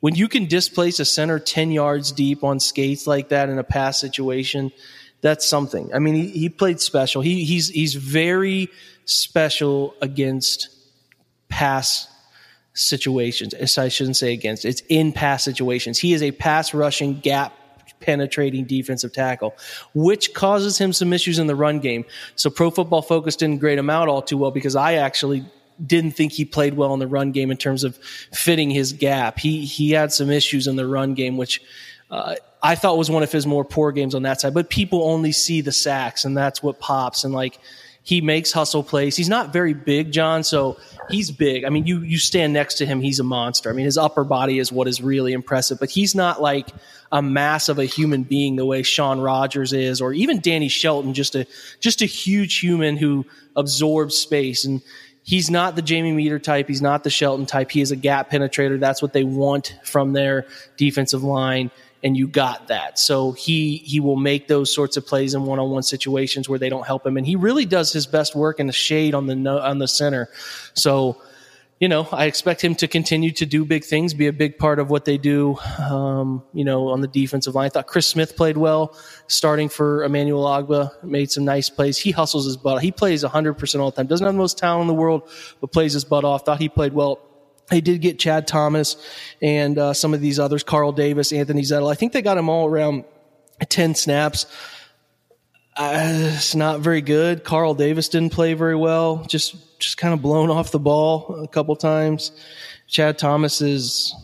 when you can displace a center 10 yards deep on skates like that in a pass situation, that's something. I mean, he played special. He's very special against pass situations. I shouldn't say against. It's in pass situations. He is a pass rushing, gap penetrating defensive tackle, which causes him some issues in the run game. So Pro Football Focus didn't grade him out all too well because I actually didn't think he played well in the run game in terms of fitting his gap. He had some issues in the run game, which I thought was one of his more poor games on that side. But people only see the sacks, and that's what pops. And like, he makes hustle plays. He's not very big, John, so he's big. I mean, you stand next to him, he's a monster. I mean, his upper body is what is really impressive, but he's not like a mass of a human being the way Sean Rogers is, or even Danny Shelton, just a huge human who absorbs space. And he's not the Jamie Meter type. He's not the Shelton type. He is a gap penetrator. That's what they want from their defensive line, and you got that. So he will make those sorts of plays in one-on-one situations where they don't help him, and he really does his best work in the shade on the center. So, you know, I expect him to continue to do big things, be a big part of what they do, you know, on the defensive line. I thought Chris Smith played well, starting for Emmanuel Agba, made some nice plays. He hustles his butt off. He plays 100% all the time. Doesn't have the most talent in the world, but plays his butt off. Thought he played well. They did get Chad Thomas and some of these others, Carl Davis, Anthony Zettel. I think they got him all around 10 snaps. It's not very good. Carl Davis didn't play very well, just kind of blown off the ball a couple times. Chad Thomas is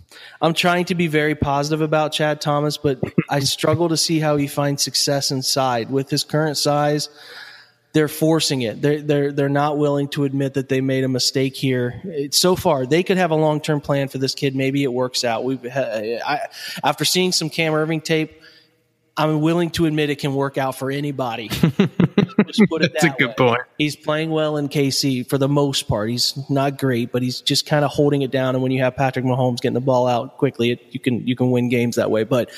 – I'm trying to be very positive about Chad Thomas, but I struggle to see how he finds success inside. With his current size – they're forcing it. They're not willing to admit that they made a mistake here. So far, they could have a long-term plan for this kid. Maybe it works out. After seeing some Cam Irving tape, I'm willing to admit it can work out for anybody. Just put it that way. That's a good point. He's playing well in KC for the most part. He's not great, but he's just kind of holding it down. And when you have Patrick Mahomes getting the ball out quickly, you can win games that way. But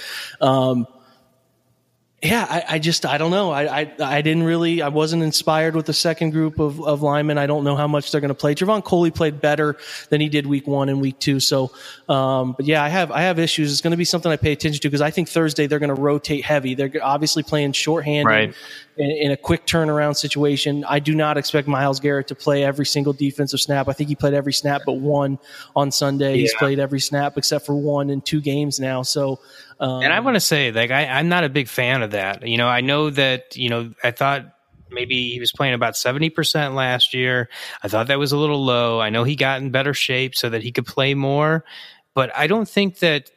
yeah, I don't know. I wasn't inspired with the second group of linemen. I don't know how much they're going to play. Javon Coley played better than he did week one and week two. So, but yeah, I have issues. It's going to be something I pay attention to because I think Thursday they're going to rotate heavy. They're obviously playing shorthanded, right, in a quick turnaround situation. I do not expect Myles Garrett to play every single defensive snap. I think he played every snap but one on Sunday. Yeah. He's played every snap except for one in two games now. So, and I want to say, like, I'm not a big fan of that. You know, I know that, you know, I thought maybe he was playing about 70% last year. I thought that was a little low. I know he got in better shape so that he could play more. But I don't think that,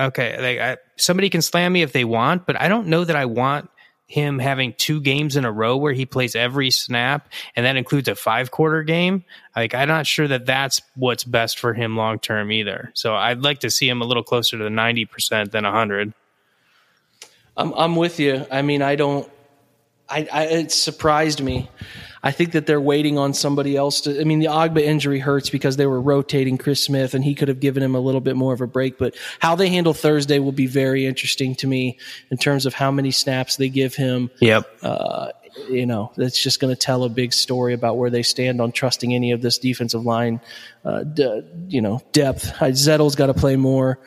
okay, like somebody can slam me if they want, but I don't know that I want him having two games in a row where he plays every snap, and that includes a 5-quarter game. Like, I'm not sure that that's what's best for him long term either. So I'd like to see him a little closer to the 90% than 100. I'm with you. I mean, it surprised me. I think that they're waiting on somebody else to. I mean, the Agba injury hurts because they were rotating Chris Smith, and he could have given him a little bit more of a break. But how they handle Thursday will be very interesting to me in terms of how many snaps they give him. Yep. You know, that's just going to tell a big story about where they stand on trusting any of this defensive line, you know, depth. Zettel's got to play more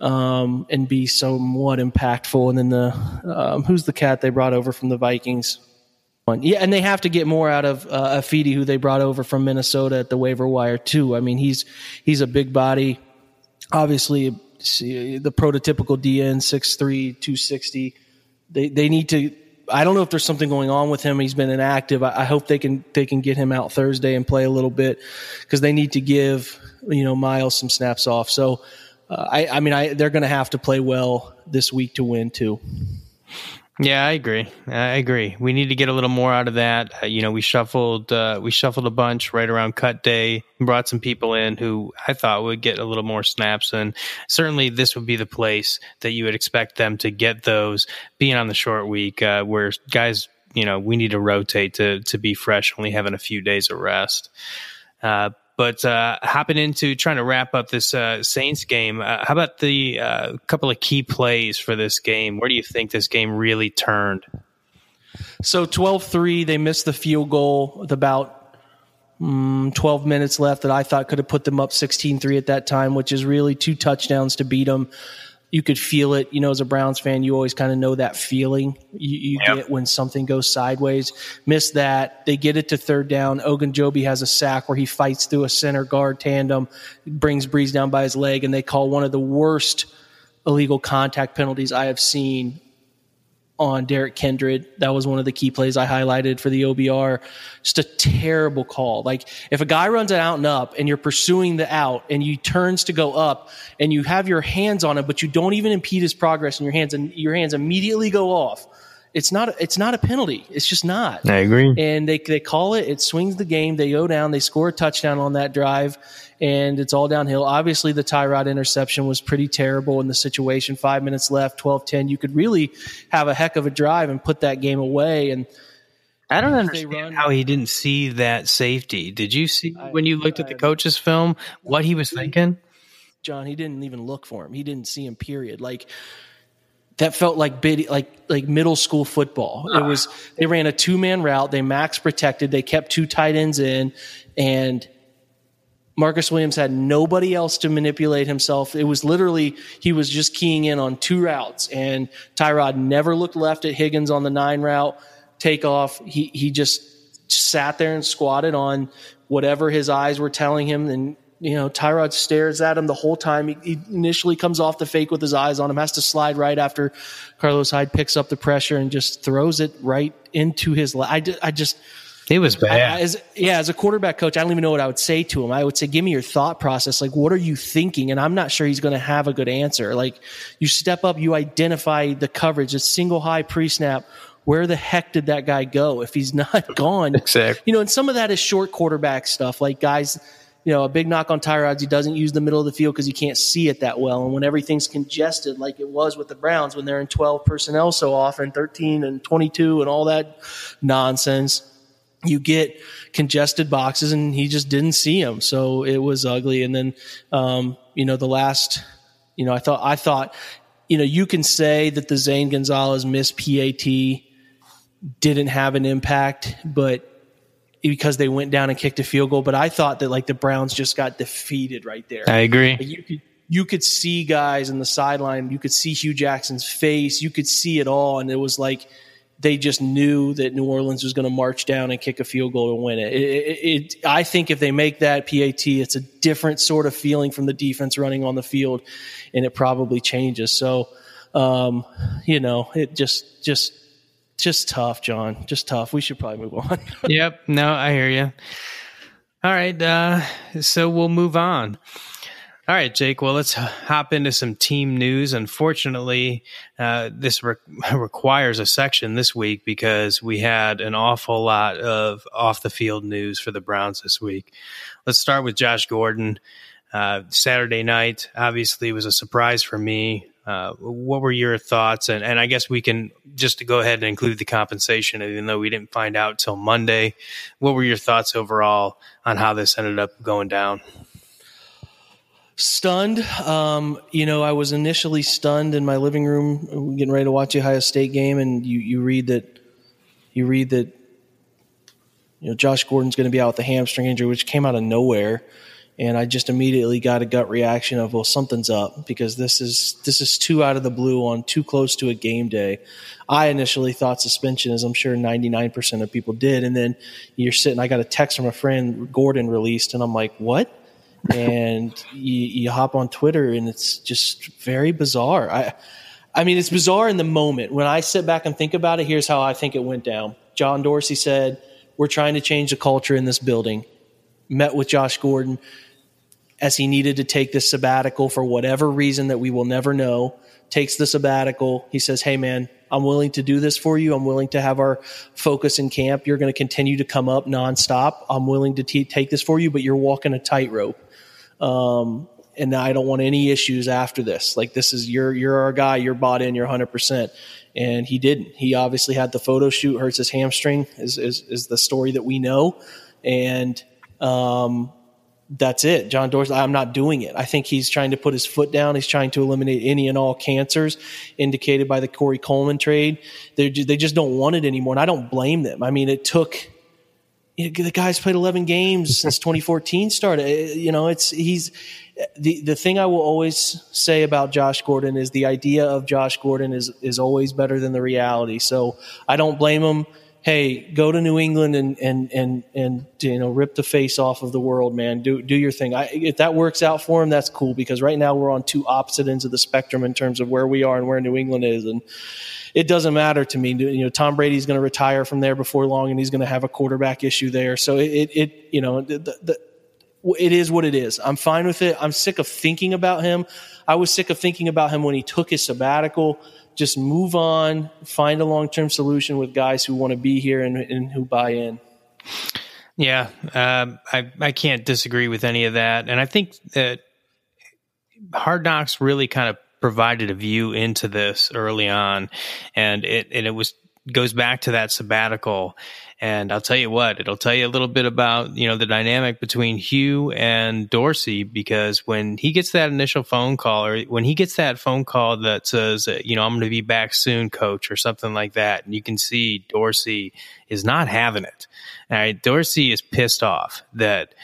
and be somewhat impactful. And then who's the cat they brought over from the Vikings? Yeah, and they have to get more out of Afidi, who they brought over from Minnesota at the waiver wire too. I mean, he's a big body, obviously the prototypical DN, 6'3", 260. They need to. I don't know if there's something going on with him. He's been inactive. I hope they can get him out Thursday and play a little bit because they need to give, you know, Myles some snaps off. So they're going to have to play well this week to win too. Yeah, I agree. We need to get a little more out of that. You know, we shuffled a bunch right around cut day, brought some people in who I thought would get a little more snaps. And certainly this would be the place that you would expect them to get those, being on the short week where guys, you know, we need to rotate to be fresh, only having a few days of rest. But hopping into trying to wrap up this Saints game, how about the couple of key plays for this game? Where do you think this game really turned? So 12-3, they missed the field goal with about 12 minutes left that I thought could have put them up 16-3 at that time, which is really two touchdowns to beat them. You could feel it. You know, as a Browns fan, you always kind of know that feeling you get when something goes sideways. Miss that. They get it to third down. Ogunjobi has a sack where he fights through a center guard tandem, brings Brees down by his leg, and they call one of the worst illegal contact penalties I have seen on Derek Kindred. That was one of the key plays I highlighted for the OBR. Just a terrible call. Like, if a guy runs an out and up and you're pursuing the out and he turns to go up and you have your hands on him, but you don't even impede his progress and your hands immediately go off, it's not a penalty. It's just not. I agree. And they call it. It swings the game. They go down. They score a touchdown on that drive, and it's all downhill. Obviously, the Tyrod interception was pretty terrible in the situation. 5 minutes left, 12-10. You could really have a heck of a drive and put that game away. And I don't understand how he didn't see that safety. Did you see when you looked at the coach's film what he was thinking? John, he didn't even look for him. He didn't see him, period. That felt like middle school football. It was, they ran a two-man route. They max protected. They kept two tight ends in, and Marcus Williams had nobody else to manipulate himself. It was literally, he was just keying in on two routes, and Tyrod never looked left at Higgins on the 9 route takeoff. He just sat there and squatted on whatever his eyes were telling him, and Tyrod stares at him the whole time. He initially comes off the fake with his eyes on him, has to slide right after Carlos Hyde picks up the pressure and just throws it right into his lap. It was bad. As a quarterback coach, I don't even know what I would say to him. I would say, give me your thought process. Like, what are you thinking? And I'm not sure he's going to have a good answer. Like, you step up, you identify the coverage, a single high pre-snap. Where the heck did that guy go if he's not gone? Exactly. And some of that is short quarterback stuff. Like, guys... a big knock on Tyrod's, he doesn't use the middle of the field because he can't see it that well. And when everything's congested, like it was with the Browns, when they're in 12 personnel so often, 13 and 22 and all that nonsense, you get congested boxes, and he just didn't see them. So it was ugly. And then, the last, I thought, you can say that the Zane Gonzalez missed PAT didn't have an impact, but because they went down and kicked a field goal. But I thought that the Browns just got defeated right there. I agree. You could see guys in the sideline. You could see Hugh Jackson's face. You could see it all. And it was like they just knew that New Orleans was going to march down and kick a field goal and win it. I think if they make that PAT, it's a different sort of feeling from the defense running on the field, and it probably changes. So, it just – just tough, John. Just tough. We should probably move on. Yep. No, I hear you. All right. So we'll move on. All right, Jake. Well, let's hop into some team news. Unfortunately, this requires a section this week because we had an awful lot of off-the-field news for the Browns this week. Let's start with Josh Gordon. Saturday night, obviously, was a surprise for me. What were your thoughts? And I guess we can just go ahead and include the compensation, even though we didn't find out till Monday. What were your thoughts overall on how this ended up going down? Stunned. I was initially stunned in my living room getting ready to watch the Ohio State game, and you read that Josh Gordon's going to be out with a hamstring injury, which came out of nowhere. And I just immediately got a gut reaction of, well, something's up, because this is too out of the blue on too close to a game day. I initially thought suspension, as I'm sure 99% of people did. And then I got a text from a friend, Gordon released, and I'm like, what? And you hop on Twitter, and it's just very bizarre. I mean, it's bizarre in the moment. When I sit back and think about it, here's how I think it went down. John Dorsey said, we're trying to change the culture in this building. Met with Josh Gordon, as he needed to take this sabbatical for whatever reason that we will never know, takes the sabbatical. He says, hey, man, I'm willing to do this for you. I'm willing to have our focus in camp. You're going to continue to come up nonstop. I'm willing to take this for you, but you're walking a tightrope. And I don't want any issues after this. Like, this is you're our guy. You're bought in. You're 100%. And he didn't. He obviously had the photo shoot, hurts his hamstring, is the story that we know. And that's it. John Dorsey, I'm not doing it. I think he's trying to put his foot down. He's trying to eliminate any and all cancers indicated by the Corey Coleman trade. They just don't want it anymore, and I don't blame them. I mean, it took you know, the guy's played 11 games since 2014 started. You know, the thing I will always say about Josh Gordon is the idea of Josh Gordon is always better than the reality. So I don't blame him. Hey, go to New England and you know, rip the face off of the world, man. Do your thing. If that works out for him, that's cool, because right now we're on two opposite ends of the spectrum in terms of where we are and where New England is, and it doesn't matter to me. You know, Tom Brady's going to retire from there before long, and he's going to have a quarterback issue there. So it is what it is. I'm fine with it. I'm sick of thinking about him. I was sick of thinking about him when he took his sabbatical. Just move on, find a long-term solution with guys who want to be here and who buy in. Yeah, I can't disagree with any of that. And I think that Hard Knocks really kind of provided a view into this early on. And it goes back to that sabbatical. And I'll tell you what, it'll tell you a little bit about, you know, the dynamic between Hugh and Dorsey, because when he gets that initial phone call, or when he gets that phone call that says, you know, I'm going to be back soon, coach, or something like that, and you can see Dorsey is not having it. All right, Dorsey is pissed off that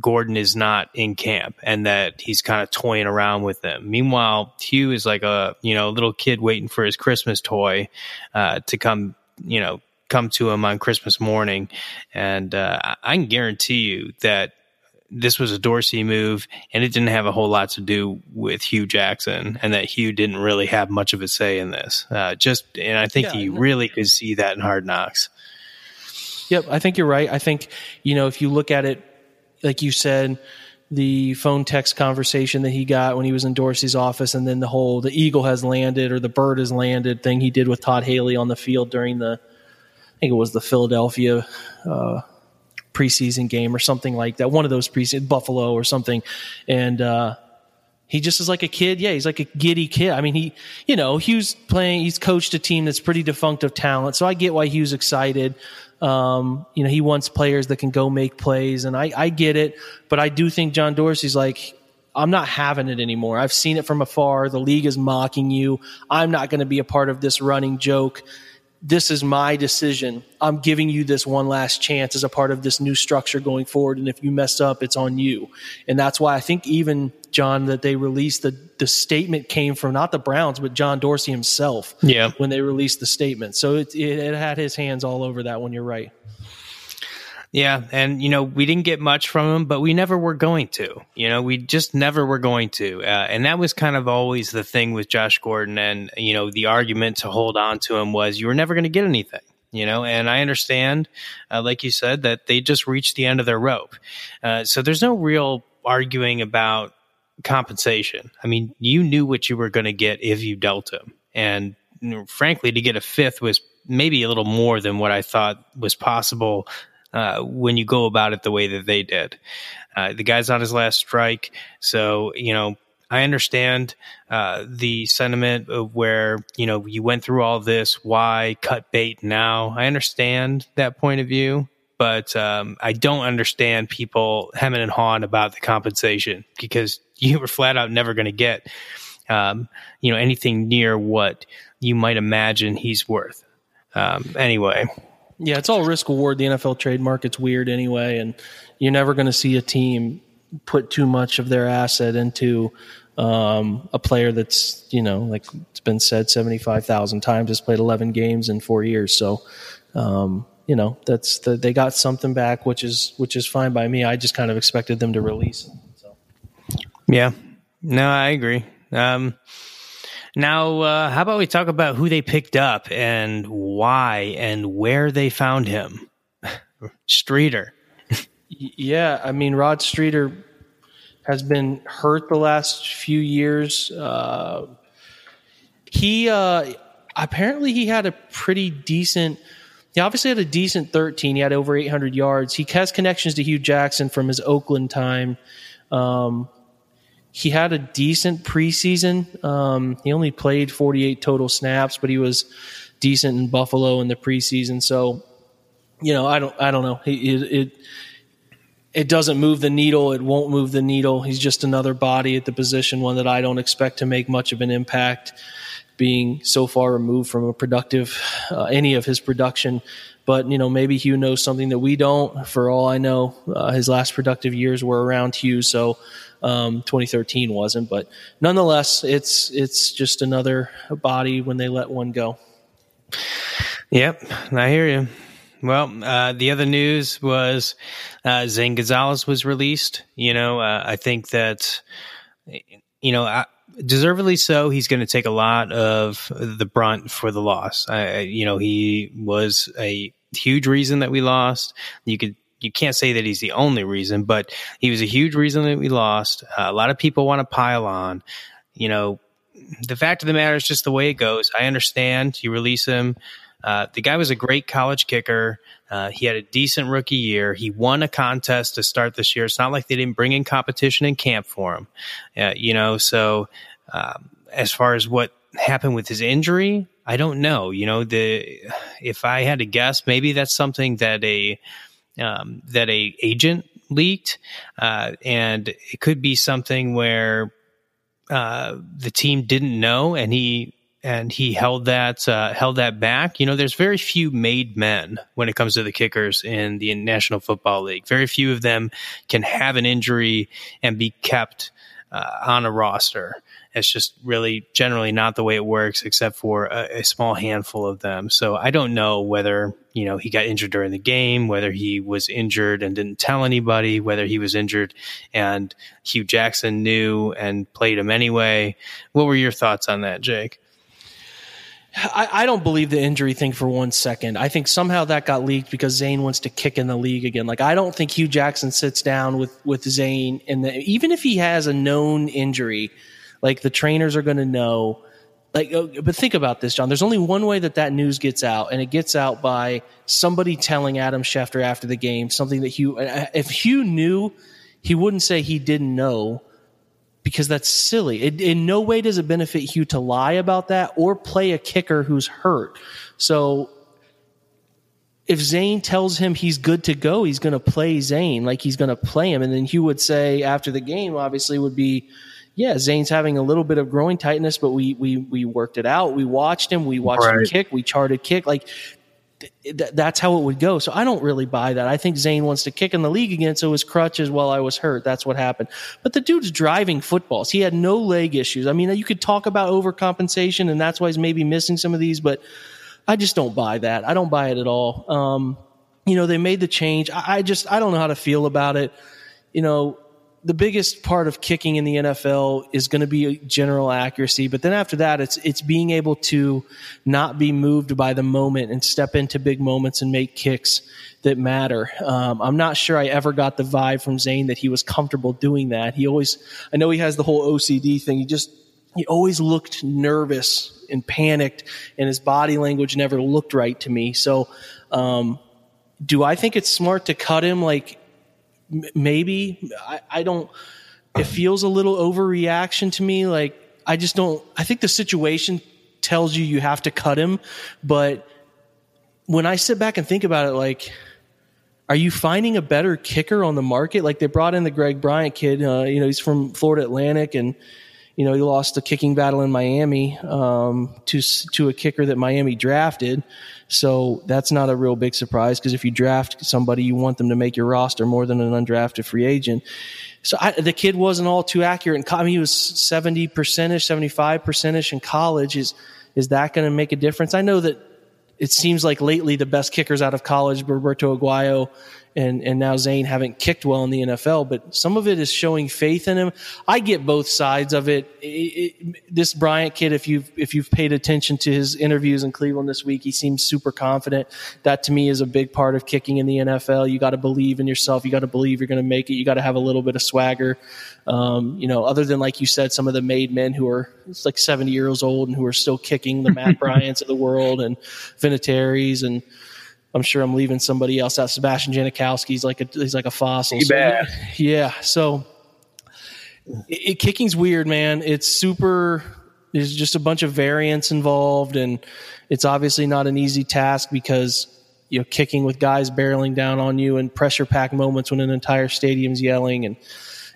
Gordon is not in camp and that he's kind of toying around with them. Meanwhile, Hugh is like a, you know, little kid waiting for his Christmas toy to come, you know, come to him on Christmas morning. And I can guarantee you that this was a Dorsey move, and it didn't have a whole lot to do with Hugh Jackson, and that Hugh didn't really have much of a say in this. And I think really could see that in Hard Knocks. Yep, I think you're right. I think, you know, if you look at it, like you said, the phone text conversation that he got when he was in Dorsey's office, and then the whole the eagle has landed or the bird has landed thing he did with Todd Haley on the field during the, I think it was the Philadelphia preseason game or something like that, one of those preseason, Buffalo or something. And he just is like a kid. Yeah, he's like a giddy kid. I mean, he's coached a team that's pretty defunct of talent, so I get why Hugh's excited. You know, he wants players that can go make plays, and I get it, but I do think John Dorsey's like, I'm not having it anymore. I've seen it from afar. The league is mocking you. I'm not going to be a part of this running joke. This is my decision. I'm giving you this one last chance as a part of this new structure going forward, and if you mess up, it's on you. And that's why I think even, John, that they released the statement came from not the Browns, but John Dorsey himself when they released the statement. So it had his hands all over that one. You're right. Yeah, and, you know, we didn't get much from him, but we never were going to. You know, we just never were going to. And that was kind of always the thing with Josh Gordon. And, you know, the argument to hold on to him was you were never going to get anything, you know. And I understand, like you said, that they just reached the end of their rope. So there's no real arguing about compensation. I mean, you knew what you were going to get if you dealt him. And, you know, frankly, to get a fifth was maybe a little more than what I thought was possible when you go about it the way that they did. The guy's on his last strike. So, you know, I understand the sentiment of where, you know, you went through all this. Why cut bait now? I understand that point of view. But I don't understand people hemming and hawing about the compensation, because you were flat out never going to get, you know, anything near what you might imagine he's worth. Anyway. Yeah, it's all risk reward. The NFL trade market's weird anyway, and you're never going to see a team put too much of their asset into a player that's, you know, like it's been said 75,000 times, has played 11 games in 4 years. So, you know, that's they got something back, which is fine by me. I just kind of expected them to release him. So. Yeah, no, I agree. Now, how about we talk about who they picked up and why and where they found him? Streeter. Yeah, I mean, Rod Streeter has been hurt the last few years. He apparently he had a pretty decent. He obviously had a decent 13. He had over 800 yards. He has connections to Hugh Jackson from his Oakland time. He had a decent preseason. He only played 48 total snaps, but he was decent in Buffalo in the preseason. So, you know, I don't know. It it doesn't move the needle. It won't move the needle. He's just another body at the position, one that I don't expect to make much of an impact, being so far removed from a productive, any of his production. But, you know, maybe Hugh knows something that we don't. For all I know, his last productive years were around Hugh, so 2013 wasn't. But nonetheless, it's just another body when they let one go. Yep, I hear you. Well, the other news was Zane Gonzalez was released. You know, I think that, you know, deservedly so, he's going to take a lot of the brunt for the loss. You know, he was a huge reason that we lost. You can't say that he's the only reason, but he was a huge reason that we lost. A lot of people want to pile on. You know, the fact of the matter is just the way it goes. I understand you release him. The guy was a great college kicker. He had a decent rookie year. He won a contest to start this year. It's not like they didn't bring in competition in camp for him. You know, so as far as what happened with his injury, I don't know. You know, if I had to guess, maybe that's something that a agent leaked, and it could be something where the team didn't know, and he held that back. You know, there's very few made men when it comes to the kickers in the National Football League. Very few of them can have an injury and be kept on a roster. It's just really generally not the way it works, except for a small handful of them. So I don't know whether, you know, he got injured during the game, whether he was injured and didn't tell anybody, whether he was injured and Hugh Jackson knew and played him anyway. What were your thoughts on that, Jake? I don't believe the injury thing for one second. I think somehow that got leaked because Zane wants to kick in the league again. Like, I don't think Hugh Jackson sits down with Zane, and even if he has a known injury, like, the trainers are going to know. Like, but think about this, John. There's only one way that news gets out, and it gets out by somebody telling Adam Schefter after the game something that Hugh. If Hugh knew, he wouldn't say he didn't know, because that's silly. It, in no way does it benefit Hugh to lie about that or play a kicker who's hurt. So if Zane tells him he's good to go, he's going to play Zane. Like, he's going to play him. And then Hugh would say after the game, obviously, would be, yeah, Zane's having a little bit of groin tightness, but we worked it out. We watched him. We watched him kick. We charted kick. Like, that's how it would go. So I don't really buy that. I think Zane wants to kick in the league again, so his crutch is, well, I was hurt. That's what happened. But the dude's driving footballs. He had no leg issues. I mean, you could talk about overcompensation, and that's why he's maybe missing some of these, but I just don't buy that. I don't buy it at all. You know, they made the change. I don't know how to feel about it. You know, the biggest part of kicking in the NFL is going to be general accuracy, but then after that, it's being able to not be moved by the moment and step into big moments and make kicks that matter. I'm not sure I ever got the vibe from Zane that he was comfortable doing that. I know he has the whole OCD thing. He always looked nervous and panicked, and his body language never looked right to me. So, do I think it's smart to cut him? Like, maybe I don't. It feels a little overreaction to me. Like, I just don't. I think the situation tells you have to cut him, but when I sit back and think about it, like, are you finding a better kicker on the market? Like, they brought in the Greg Bryant kid. You know, he's from Florida Atlantic, and you know, he lost the kicking battle in Miami to a kicker that Miami drafted. So that's not a real big surprise, because if you draft somebody, you want them to make your roster more than an undrafted free agent. So the kid wasn't all too accurate. I mean, he was 70%-ish, 75%-ish in college. Is that going to make a difference? I know that it seems like lately the best kickers out of college, Roberto Aguayo and now Zane, haven't kicked well in the NFL, but some of it is showing faith in him. I get both sides of it. This Bryant kid, if you've paid attention to his interviews in Cleveland this week, he seems super confident. That to me is a big part of kicking in the NFL. You got to believe in yourself. You got to believe you're going to make it. You got to have a little bit of swagger. You know, other than, like you said, some of the made men who are like 70 years old and who are still kicking, the Matt Bryants of the world and Vinatieri's, and I'm sure I'm leaving somebody else out. Sebastian Janikowski's he's like a fossil. So, yeah. So kicking's weird, man. There's just a bunch of variance involved, and it's obviously not an easy task because you know, kicking with guys barreling down on you and pressure-packed moments when an entire stadium's yelling. And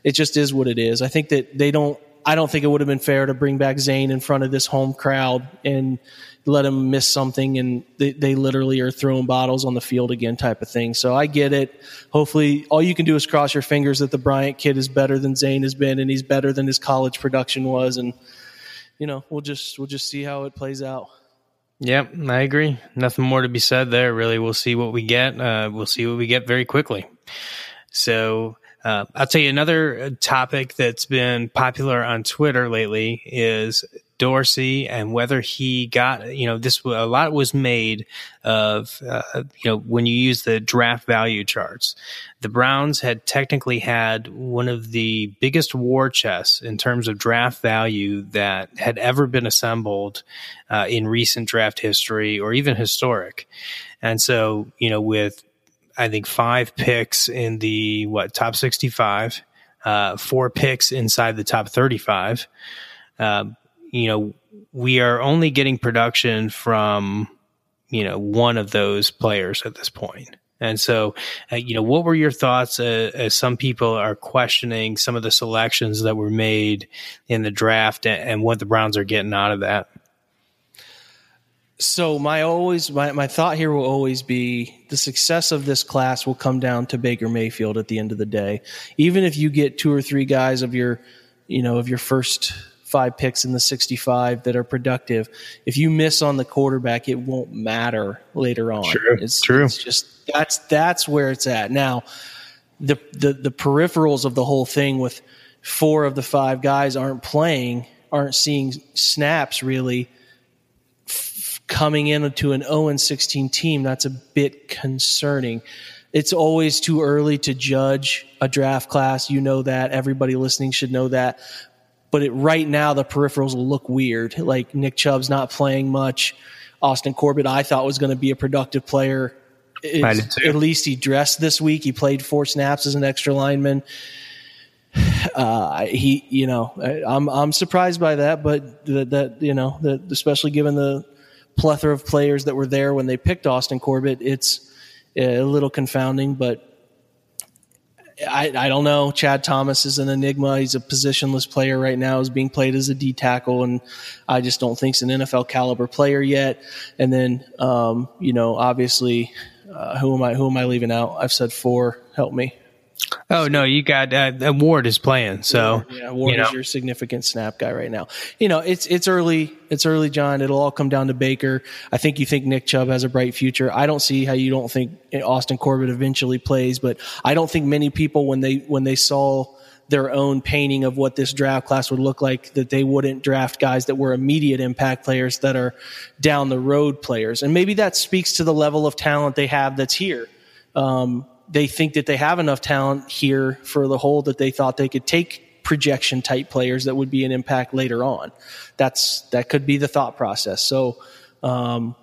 it just is what it is. I think that they don't – I don't think it would have been fair to bring back Zane in front of this home crowd and let him miss something, and they literally are throwing bottles on the field again type of thing. So I get it. Hopefully all you can do is cross your fingers that the Bryant kid is better than Zane has been and he's better than his college production was. And, you know, we'll just see how it plays out. Yep, I agree. Nothing more to be said there, really. We'll see what we get. We'll see what we get very quickly. So I'll tell you another topic that's been popular on Twitter lately is Dorsey and whether he got, you know, this a lot was made of, you know, when you use the draft value charts, the Browns had technically had one of the biggest war chests in terms of draft value that had ever been assembled in recent draft history or even historic. And so, you know, with I think 5 picks in the top 65, 4 picks inside the top 35, you know, we are only getting production from, you know, one of those players at this point. And so, you know, what were your thoughts as some people are questioning some of the selections that were made in the draft and what the Browns are getting out of that? So my thought here will always be the success of this class will come down to Baker Mayfield at the end of the day. Even if you get 2 or 3 guys of your, you know, of your first 5 picks in the 65 that are productive. If you miss on the quarterback, it won't matter later on. Sure, it's true. It's just that's where it's at. Now, the peripherals of the whole thing with 4 of the 5 guys aren't playing, aren't seeing snaps really coming into an 0-16 team. That's a bit concerning. It's always too early to judge a draft class. You know that. Everybody listening should know that. But right now, the peripherals look weird. Like Nick Chubb's not playing much. Austin Corbett, I thought, was going to be a productive player. At least he dressed this week. He played 4 snaps as an extra lineman. I'm surprised by that, but especially given the plethora of players that were there when they picked Austin Corbett, it's a little confounding, but. I don't know. Chad Thomas is an enigma. He's a positionless player right now. He's being played as a D tackle, and I just don't think he's an NFL caliber player yet. And then, obviously, who am I leaving out? I've said 4. Help me. Oh no, you got Ward is playing. So yeah, Ward is your significant snap guy right now. You know, it's early. It's early, John. It'll all come down to Baker. I think you think Nick Chubb has a bright future. I don't see how you don't think Austin Corbett eventually plays, but I don't think many people when they saw their own painting of what this draft class would look like, that they wouldn't draft guys that were immediate impact players that are down the road players. And maybe that speaks to the level of talent they have that's here. They think that they have enough talent here for the whole that they thought they could take projection type players that would be an impact later on. That could be the thought process. So who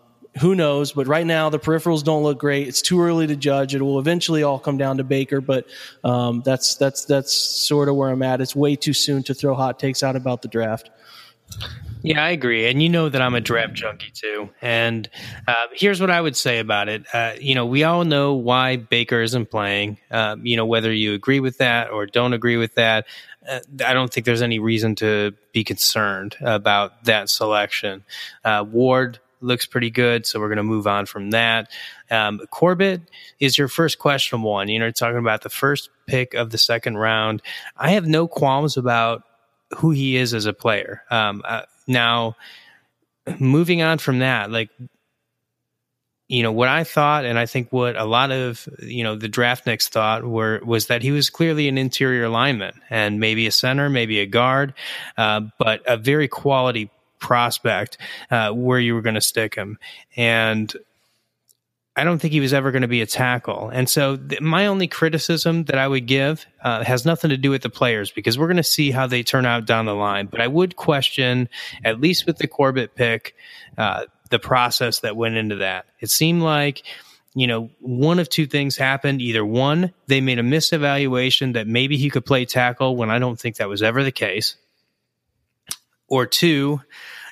knows? But right now the peripherals don't look great. It's too early to judge. It will eventually all come down to Baker, but that's sort of where I'm at. It's way too soon to throw hot takes out about the draft. Yeah, I agree. And you know that I'm a draft junkie too. And here's what I would say about it. We all know why Baker isn't playing. Whether you agree with that or don't agree with that, I don't think there's any reason to be concerned about that selection. Ward looks pretty good, so we're going to move on from that. Corbett is your first questionable one. You know, talking about the first pick of the second round. I have no qualms about who he is as a player. Now, moving on from that, like, you know, what I thought, and I think what a lot of, you know, the draftniks thought was that he was clearly an interior lineman and maybe a center, maybe a guard, but a very quality prospect where you were going to stick him. And I don't think he was ever going to be a tackle. And so my only criticism that I would give has nothing to do with the players, because we're going to see how they turn out down the line. But I would question, at least with the Corbett pick, the process that went into that. It seemed like, you know, one of two things happened. Either one, they made a misevaluation that maybe he could play tackle when I don't think that was ever the case. Or two,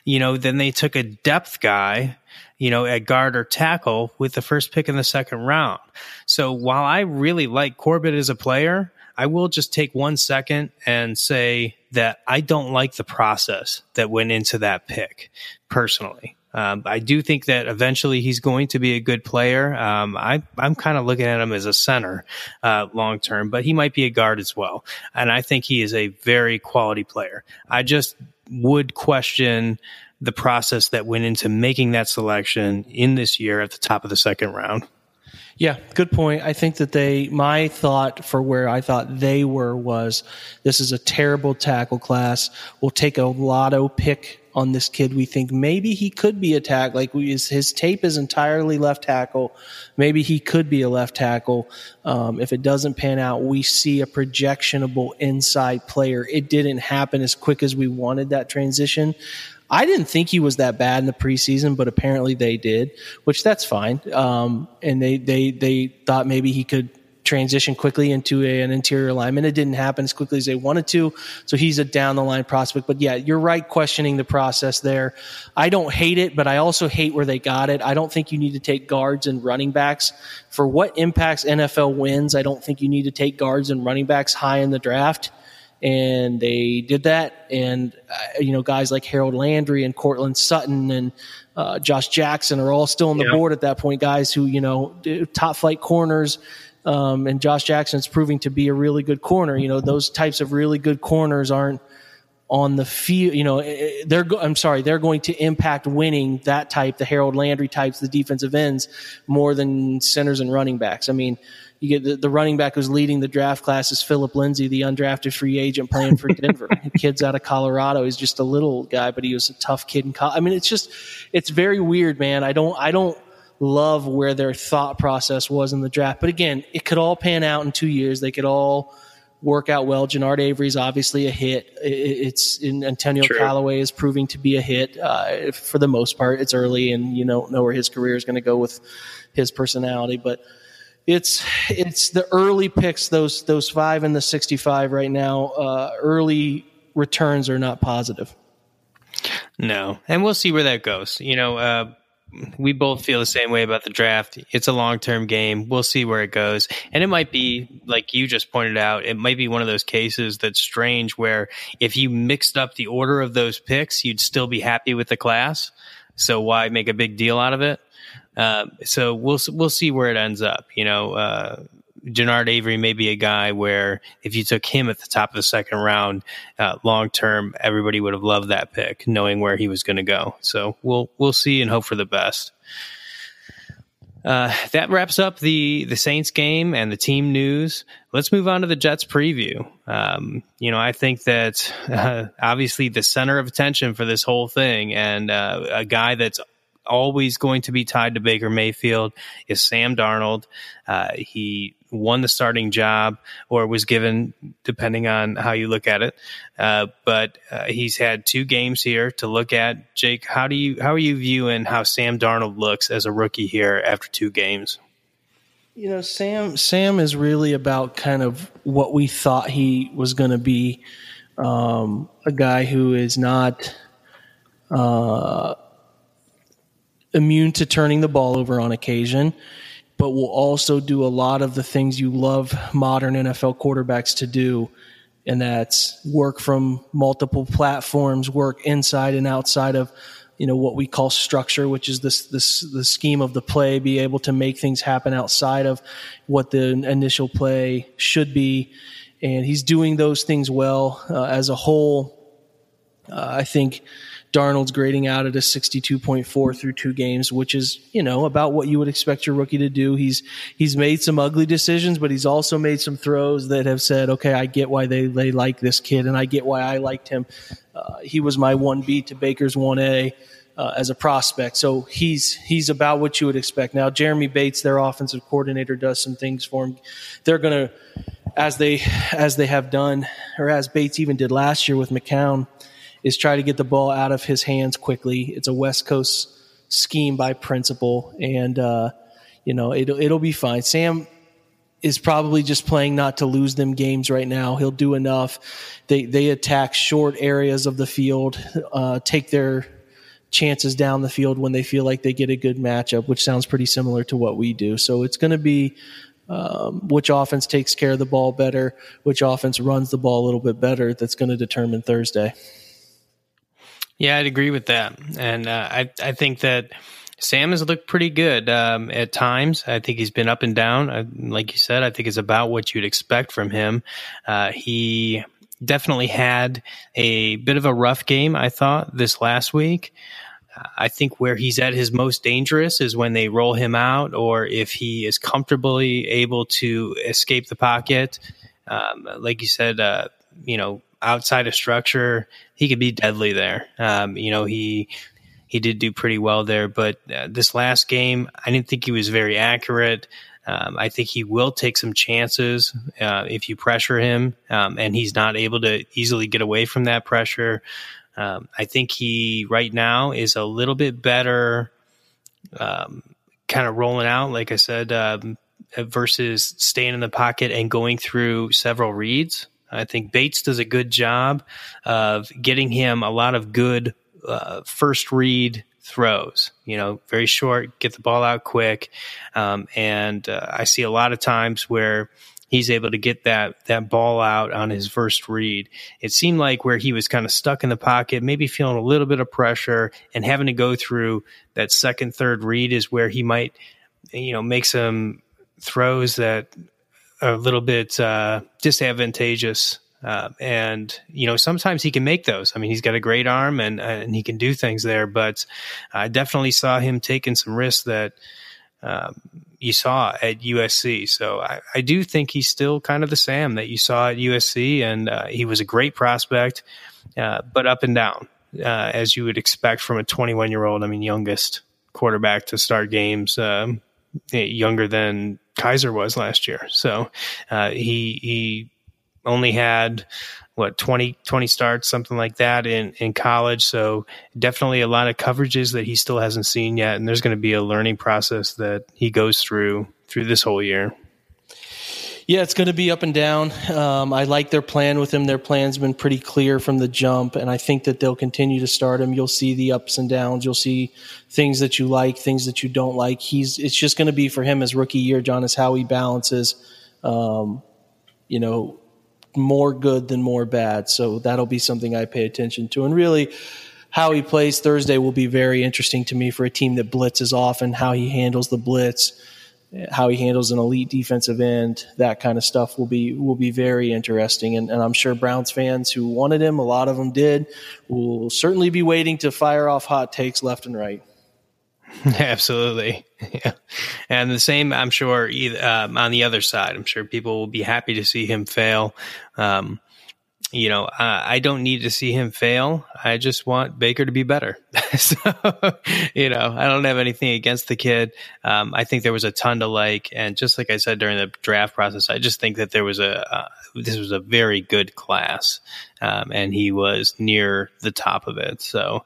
You know, then they took a depth guy, you know, at guard or tackle with the first pick in the second round. So while I really like Corbett as a player, I will just take 1 second and say that I don't like the process that went into that pick personally. I do think that eventually he's going to be a good player. I'm kind of looking at him as a center long term, but he might be a guard as well. And I think he is a very quality player. I just would question the process that went into making that selection in this year at the top of the second round. Yeah, good point. I think that my thought for where I thought they were was, this is a terrible tackle class. We'll take a lotto pick on this kid. We think maybe he could be a tackle. Like, his tape is entirely left tackle. Maybe he could be a left tackle. If it doesn't pan out, we see a projectionable inside player. It didn't happen as quick as we wanted, that transition. I didn't think he was that bad in the preseason, but apparently they did, which that's fine. And they thought maybe he could transition quickly into an interior lineman. It didn't happen as quickly as they wanted to, so he's a down-the-line prospect. But, yeah, you're right questioning the process there. I don't hate it, but I also hate where they got it. I don't think you need to take guards and running backs. For what impacts NFL wins, I don't think you need to take guards and running backs high in the draft. And they did that, and you know, guys like Harold Landry and Cortland Sutton and Josh Jackson are all still on the board at that point. Guys who, you know, top flight corners, and Josh Jackson's proving to be a really good corner. You know, those types of really good corners aren't on the field. You know, they're going to impact winning that type, the Harold Landry types, the defensive ends, more than centers and running backs. I mean, you get the running back who's leading the draft class is Philip Lindsay, the undrafted free agent playing for Denver. Kid's out of Colorado. He's just a little guy, but he was a tough kid in college. I mean, it's very weird, man. I don't love where their thought process was in the draft. But again, it could all pan out in 2 years. They could all work out well. Jannard Avery's obviously a hit. Antonio Callaway is proving to be a hit for the most part. It's early, and you don't know where his career is going to go with his personality, but. It's the early picks, those 5 and the 65 right now. Early returns are not positive. No, and we'll see where that goes. You know, we both feel the same way about the draft. It's a long-term game. We'll see where it goes. And it might be, like you just pointed out, it might be one of those cases that's strange where if you mixed up the order of those picks, you'd still be happy with the class. So why make a big deal out of it? So we'll see where it ends up. You know, Jannard Avery may be a guy where if you took him at the top of the second round, long term, everybody would have loved that pick, knowing where he was going to go. So we'll see and hope for the best. That wraps up the Saints game and the team news. Let's move on to the Jets preview. You know, I think that obviously the center of attention for this whole thing, and a guy that's always going to be tied to Baker Mayfield, is Sam Darnold. He won the starting job, or was given, depending on how you look at it. But he's had 2 games here to look at. Jake, how are you viewing how Sam Darnold looks as a rookie here after 2 games? You know, Sam is really about kind of what we thought he was going to be. A guy who is not immune to turning the ball over on occasion, but will also do a lot of the things you love modern NFL quarterbacks to do, and that's work from multiple platforms, work inside and outside of, you know, what we call structure, which is this the scheme of the play, be able to make things happen outside of what the initial play should be, and he's doing those things well as a whole. I think Darnold's grading out at a 62.4 through 2 games, which is, you know, about what you would expect your rookie to do. He's made some ugly decisions, but he's also made some throws that have said, okay, I get why they like this kid, and I get why I liked him. He was my 1B to Baker's 1A as a prospect. So he's about what you would expect. Now, Jeremy Bates, their offensive coordinator, does some things for him. They're going to, as they have done, or as Bates even did last year with McCown, is try to get the ball out of his hands quickly. It's a West Coast scheme by principle, and you know, it'll be fine. Sam is probably just playing not to lose them games right now. He'll do enough. They attack short areas of the field, take their chances down the field when they feel like they get a good matchup, which sounds pretty similar to what we do. So it's going to be which offense takes care of the ball better, which offense runs the ball a little bit better. That's going to determine Thursday. Yeah, I'd agree with that. And I think that Sam has looked pretty good at times. I think he's been up and down. Like you said, I think it's about what you'd expect from him. He definitely had a bit of a rough game, I thought, this last week. I think where he's at his most dangerous is when they roll him out or if he is comfortably able to escape the pocket. Like you said, outside of structure, he could be deadly there. He did do pretty well there, but this last game, I didn't think he was very accurate. I think he will take some chances if you pressure him, and he's not able to easily get away from that pressure. I think he right now is a little bit better kind of rolling out, like I said, versus staying in the pocket and going through several reads. I think Bates does a good job of getting him a lot of good first read throws, very short, get the ball out quick. And I see a lot of times where he's able to get that ball out on his first read. It seemed like where he was kind of stuck in the pocket, maybe feeling a little bit of pressure and having to go through that second, third read is where he might, make some throws that are a little bit disadvantageous. And sometimes he can make those. I mean, he's got a great arm and he can do things there, but I definitely saw him taking some risks that you saw at USC. So I do think he's still kind of the Sam that you saw at USC, and he was a great prospect, but up and down, as you would expect from a 21-year-old, youngest quarterback to start games, younger than Kaiser was last year. So he only had 20 starts, something like that in college. So definitely a lot of coverages that he still hasn't seen yet. And there's going to be a learning process that he goes through this whole year. Yeah, it's going to be up and down. I like their plan with him. Their plan's been pretty clear from the jump, and I think that they'll continue to start him. You'll see the ups and downs. You'll see things that you like, things that you don't like. It's just going to be for him his rookie year, John, is how he balances, more good than more bad. So that'll be something I pay attention to. And really, how he plays Thursday will be very interesting to me for a team that blitzes often, how he handles the blitz, how he handles an elite defensive end. That kind of stuff will be very interesting. And I'm sure Browns fans who wanted him, a lot of them did, will certainly be waiting to fire off hot takes left and right. Absolutely. Yeah. And the same, I'm sure, on the other side, I'm sure people will be happy to see him fail. I don't need to see him fail. I just want Baker to be better. So, I don't have anything against the kid. I think there was a ton to like. And just like I said during the draft process, I just think that there was this was a very good class. And he was near the top of it. So,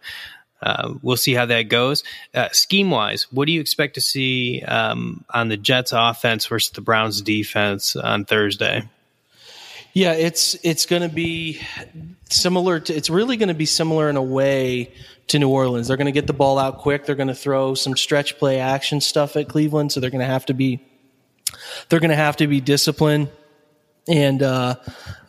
we'll see how that goes. Scheme-wise, what do you expect to see on the Jets' offense versus the Browns' defense on Thursday? Yeah, it's going to be similar. It's really going to be similar in a way to New Orleans. They're going to get the ball out quick. They're going to throw some stretch play action stuff at Cleveland, so they're going to have to be disciplined and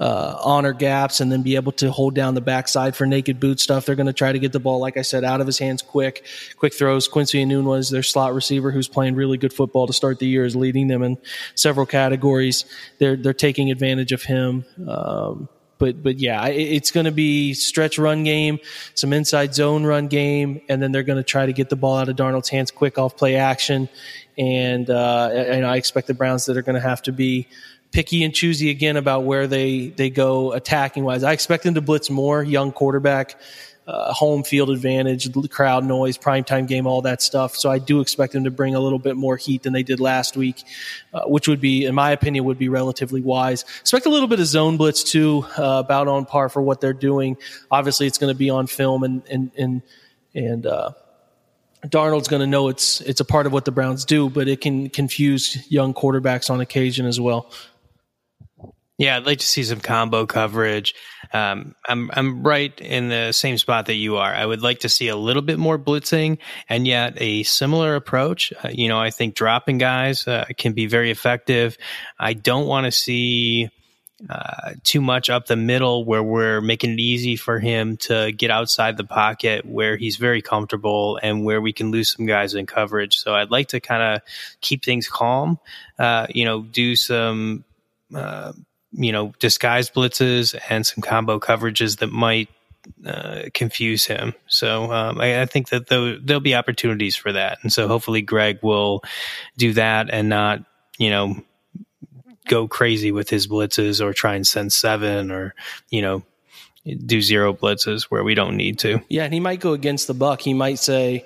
honor gaps and then be able to hold down the backside for naked boot stuff. They're going to try to get the ball, like I said, out of his hands quick throws. Quincy Enunwa is their slot receiver who's playing really good football to start the year, is leading them in several categories. They're taking advantage of him. But yeah, it's going to be stretch run game, some inside zone run game, and then they're going to try to get the ball out of Darnold's hands quick off play action. And I expect the Browns that are going to have to be picky and choosy again about where they go attacking wise. I expect them to blitz more, young quarterback, home field advantage, crowd noise, primetime game, all that stuff. So I do expect them to bring a little bit more heat than they did last week, which would be, in my opinion, would be relatively wise. Expect a little bit of zone blitz too, about on par for what they're doing. Obviously, it's going to be on film and Darnold's going to know it's a part of what the Browns do, but it can confuse young quarterbacks on occasion as well. Yeah, I'd like to see some combo coverage. I'm right in the same spot that you are. I would like to see a little bit more blitzing and yet a similar approach. I think dropping guys can be very effective. I don't want to see too much up the middle where we're making it easy for him to get outside the pocket where he's very comfortable and where we can lose some guys in coverage. So I'd like to kind of keep things calm, do some, disguised blitzes and some combo coverages that might confuse him. So I think that there'll be opportunities for that. And so hopefully Greg will do that and not, go crazy with his blitzes or try and send seven or, do zero blitzes where we don't need to. Yeah. And he might go against the buck. He might say,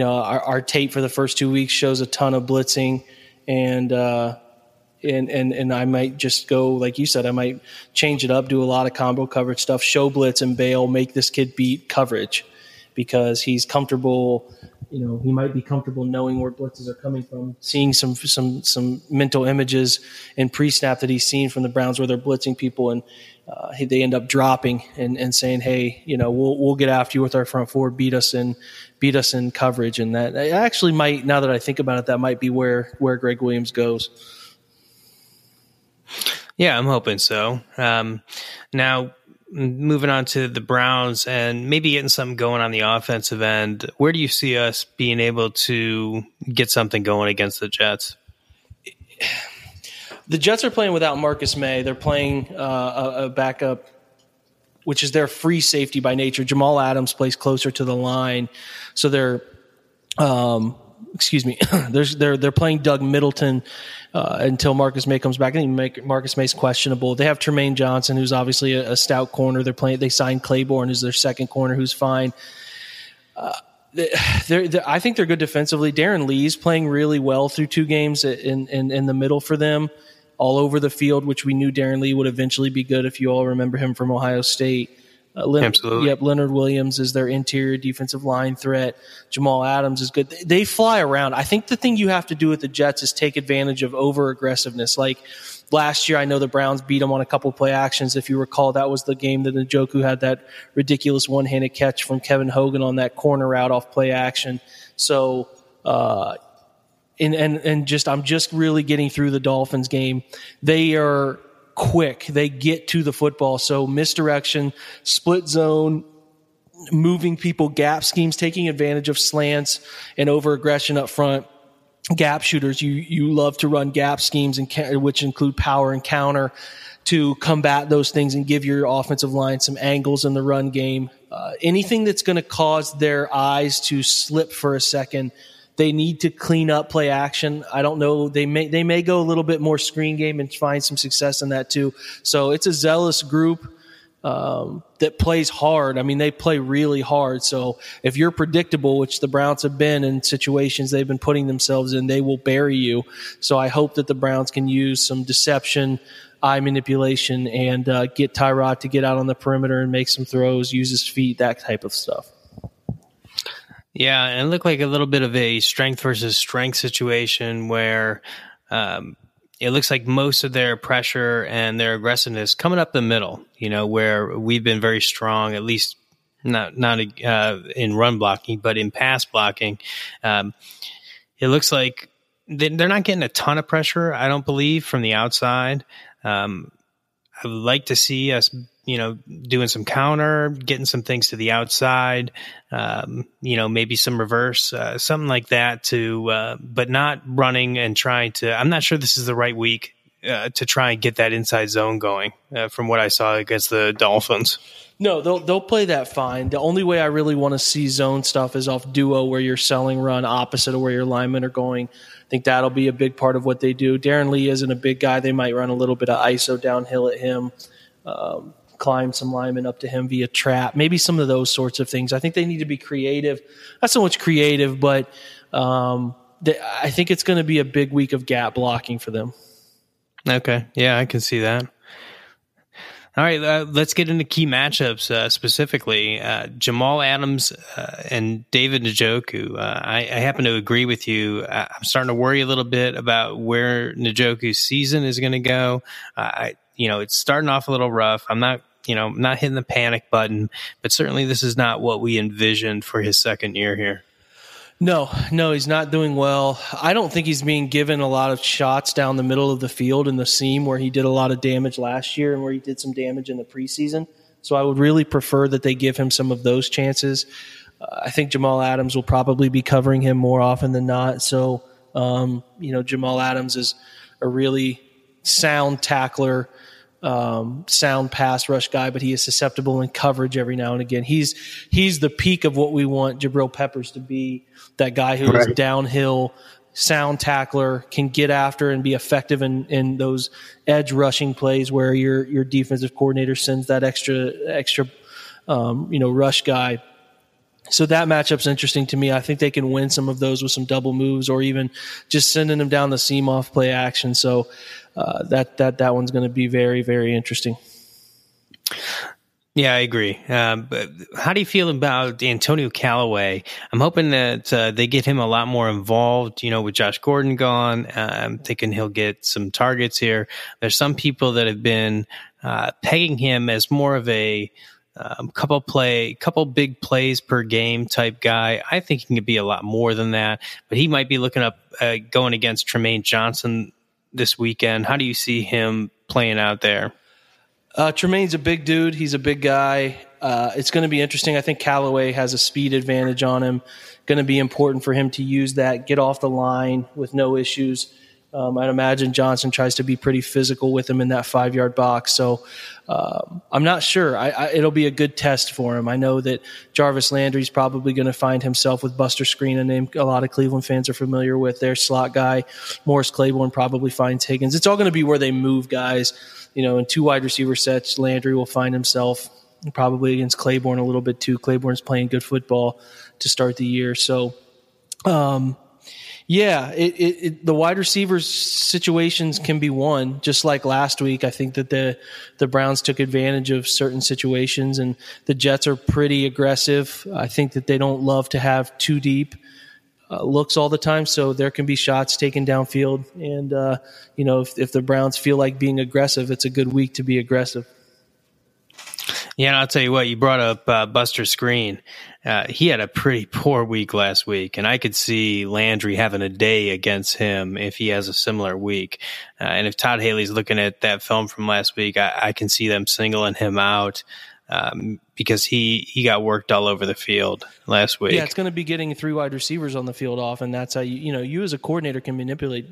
our tape for the first 2 weeks shows a ton of blitzing and I might just go, like you said, I might change it up, do a lot of combo coverage stuff, show blitz and bail, make this kid beat coverage because he's comfortable. He might be comfortable knowing where blitzes are coming from, seeing some mental images in pre-snap that he's seen from the Browns where they're blitzing people and they end up dropping and saying, hey, we'll get after you with our front four, beat us in coverage. And that actually might, now that I think about it, that might be where Greg Williams goes. Yeah, I'm hoping so. Now, moving on to the Browns and maybe getting something going on the offensive end, where do you see us being able to get something going against the Jets? The Jets are playing without Marcus May. They're playing a backup, which is their free safety by nature. Jamal Adams plays closer to the line, so they're they're playing Doug Middleton until Marcus May comes back. I think Marcus May's questionable. They have Tremaine Johnson, who's obviously a stout corner. They signed Claiborne, who's their second corner, who's fine. I think they're good defensively. Darren Lee's playing really well through two games in the middle for them, all over the field, which we knew Darren Lee would eventually be good if you all remember him from Ohio State. Absolutely. Yep, Leonard Williams is their interior defensive line threat. Jamal Adams is good. They fly around. I think the thing you have to do with the Jets is take advantage of over-aggressiveness. Like last year, I know the Browns beat them on a couple play actions. If you recall, that was the game that Njoku had that ridiculous one-handed catch from Kevin Hogan on that corner route off play action. So I'm just really getting through the Dolphins game. They are quick. They get to the football. So misdirection, split zone, moving people, gap schemes, taking advantage of slants and over aggression up front. Gap shooters, you love to run gap schemes, and which include power and counter to combat those things and give your offensive line some angles in the run game. Anything that's going to cause their eyes to slip for a second. They need to clean up play action. I don't know. They may go a little bit more screen game and find some success in that too. So it's a zealous group that plays hard. I mean, they play really hard. So if you're predictable, which the Browns have been in situations they've been putting themselves in, they will bury you. So I hope that the Browns can use some deception, eye manipulation, and get Tyrod to get out on the perimeter and make some throws, use his feet, that type of stuff. Yeah, and it looked like a little bit of a strength versus strength situation where it looks like most of their pressure and their aggressiveness coming up the middle, where we've been very strong, at least not in run blocking, but in pass blocking. It looks like they're not getting a ton of pressure, I don't believe, from the outside. I would like to see us doing some counter, getting some things to the outside, maybe some reverse, something like that but not running and trying to, I'm not sure this is the right week to try and get that inside zone going from what I saw against the Dolphins. No, they'll play that fine. The only way I really want to see zone stuff is off duo where you're selling run opposite of where your linemen are going. I think that'll be a big part of what they do. Darren Lee isn't a big guy. They might run a little bit of ISO downhill at him. Climb some linemen up to him via trap, maybe some of those sorts of things. I think they need to be creative. Not so much creative, but I think it's going to be a big week of gap blocking for them. Okay. Yeah, I can see that. All right. Let's get into key matchups specifically. Jamal Adams and David Njoku. I happen to agree with you. I'm starting to worry a little bit about where Njoku's season is going to go. It's starting off a little rough. I'm not you know, not hitting the panic button, but certainly this is not what we envisioned for his second year here. No, he's not doing well. I don't think he's being given a lot of shots down the middle of the field in the seam where he did a lot of damage last year and where he did some damage in the preseason. So I would really prefer that they give him some of those chances. I think Jamal Adams will probably be covering him more often than not. So, Jamal Adams is a really sound tackler, sound pass rush guy, but he is susceptible in coverage every now and again. He's the peak of what we want Jabrill Peppers to be, that guy who is downhill, sound tackler, can get after and be effective in those edge rushing plays where your defensive coordinator sends that extra rush guy. So that matchup's interesting to me. I think they can win some of those with some double moves or even just sending them down the seam off play action. So that one's going to be very, very interesting. Yeah, I agree. But how do you feel about Antonio Callaway? I'm hoping that they get him a lot more involved, with Josh Gordon gone. I'm thinking he'll get some targets here. There's some people that have been pegging him as more of a couple big plays per game type guy. I think he can be a lot more than that, but he might be looking up going against Tremaine Johnson this weekend. How do you see him playing out there? Tremaine's a big dude. He's a big guy. It's going to be interesting. I think Callaway has a speed advantage on him. Going to be important for him to use that, get off the line with no issues. I'd imagine Johnson tries to be pretty physical with him in that 5-yard box. So I'm not sure. It'll be a good test for him. I know that Jarvis Landry's probably going to find himself with Buster Screen, a name a lot of Cleveland fans are familiar with, their slot guy. Morris Claiborne probably finds Higgins. It's all going to be where they move guys. In 2 wide receiver sets, Landry will find himself probably against Claiborne a little bit too. Claiborne's playing good football to start the year. So, the wide receivers situations can be won. Just like last week, I think that the Browns took advantage of certain situations, and the Jets are pretty aggressive. I think that they don't love to have too deep looks all the time, so there can be shots taken downfield. And, if the Browns feel like being aggressive, it's a good week to be aggressive. Yeah, and I'll tell you what, you brought up Buster Screen. He had a pretty poor week last week, and I could see Landry having a day against him if he has a similar week. And if Todd Haley's looking at that film from last week, I can see them singling him out because he got worked all over the field last week. Yeah, it's going to be getting 3 wide receivers on the field off, and that's how you as a coordinator can manipulate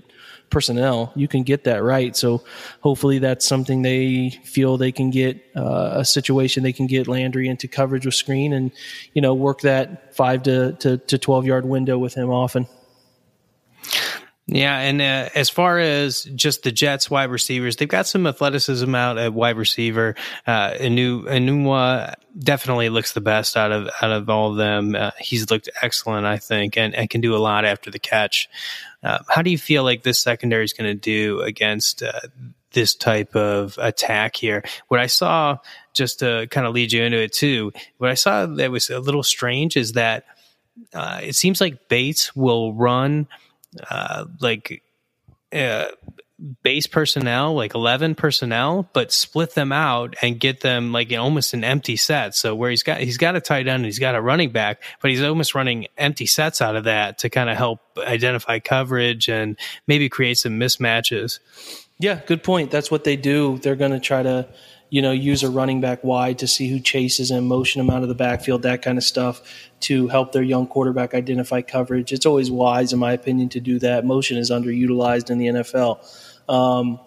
personnel. You can get that right. So hopefully that's something they feel they can get, a situation they can get Landry into coverage with Screen and, work that 5 to 12-yard window with him often. Yeah, and as far as just the Jets wide receivers, they've got some athleticism out at wide receiver. Enunwa definitely looks the best out of all of them. He's looked excellent, I think, and can do a lot after the catch. How do you feel like this secondary is going to do against this type of attack here? What I saw, just to kind of lead you into it too, what I saw that was a little strange is that it seems like Bates will run base personnel, like 11 personnel, but split them out and get them like almost an empty set. So where he's got a tight end, he's got a running back, but he's almost running empty sets out of that to kind of help identify coverage and maybe create some mismatches. Yeah, good point. That's what they do. They're going to try to, use a running back wide to see who chases and motion him out of the backfield, that kind of stuff, to help their young quarterback identify coverage. It's always wise, in my opinion, to do that. Motion is underutilized in the NFL.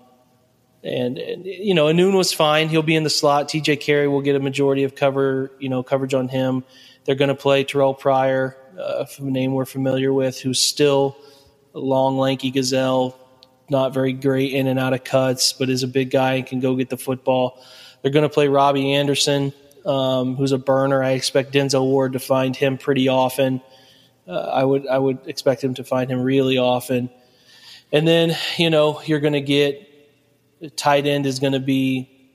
Anun was fine. He'll be in the slot. TJ Carey will get a majority of coverage on him. They're going to play Terrell Pryor, a name we're familiar with, who's still a long, lanky gazelle, not very great in and out of cuts, but is a big guy and can go get the football. They're going to play Robbie Anderson, who's a burner. I expect Denzel Ward to find him pretty often. I would expect him to find him really often. And then, you're going to get – tight end is going to be –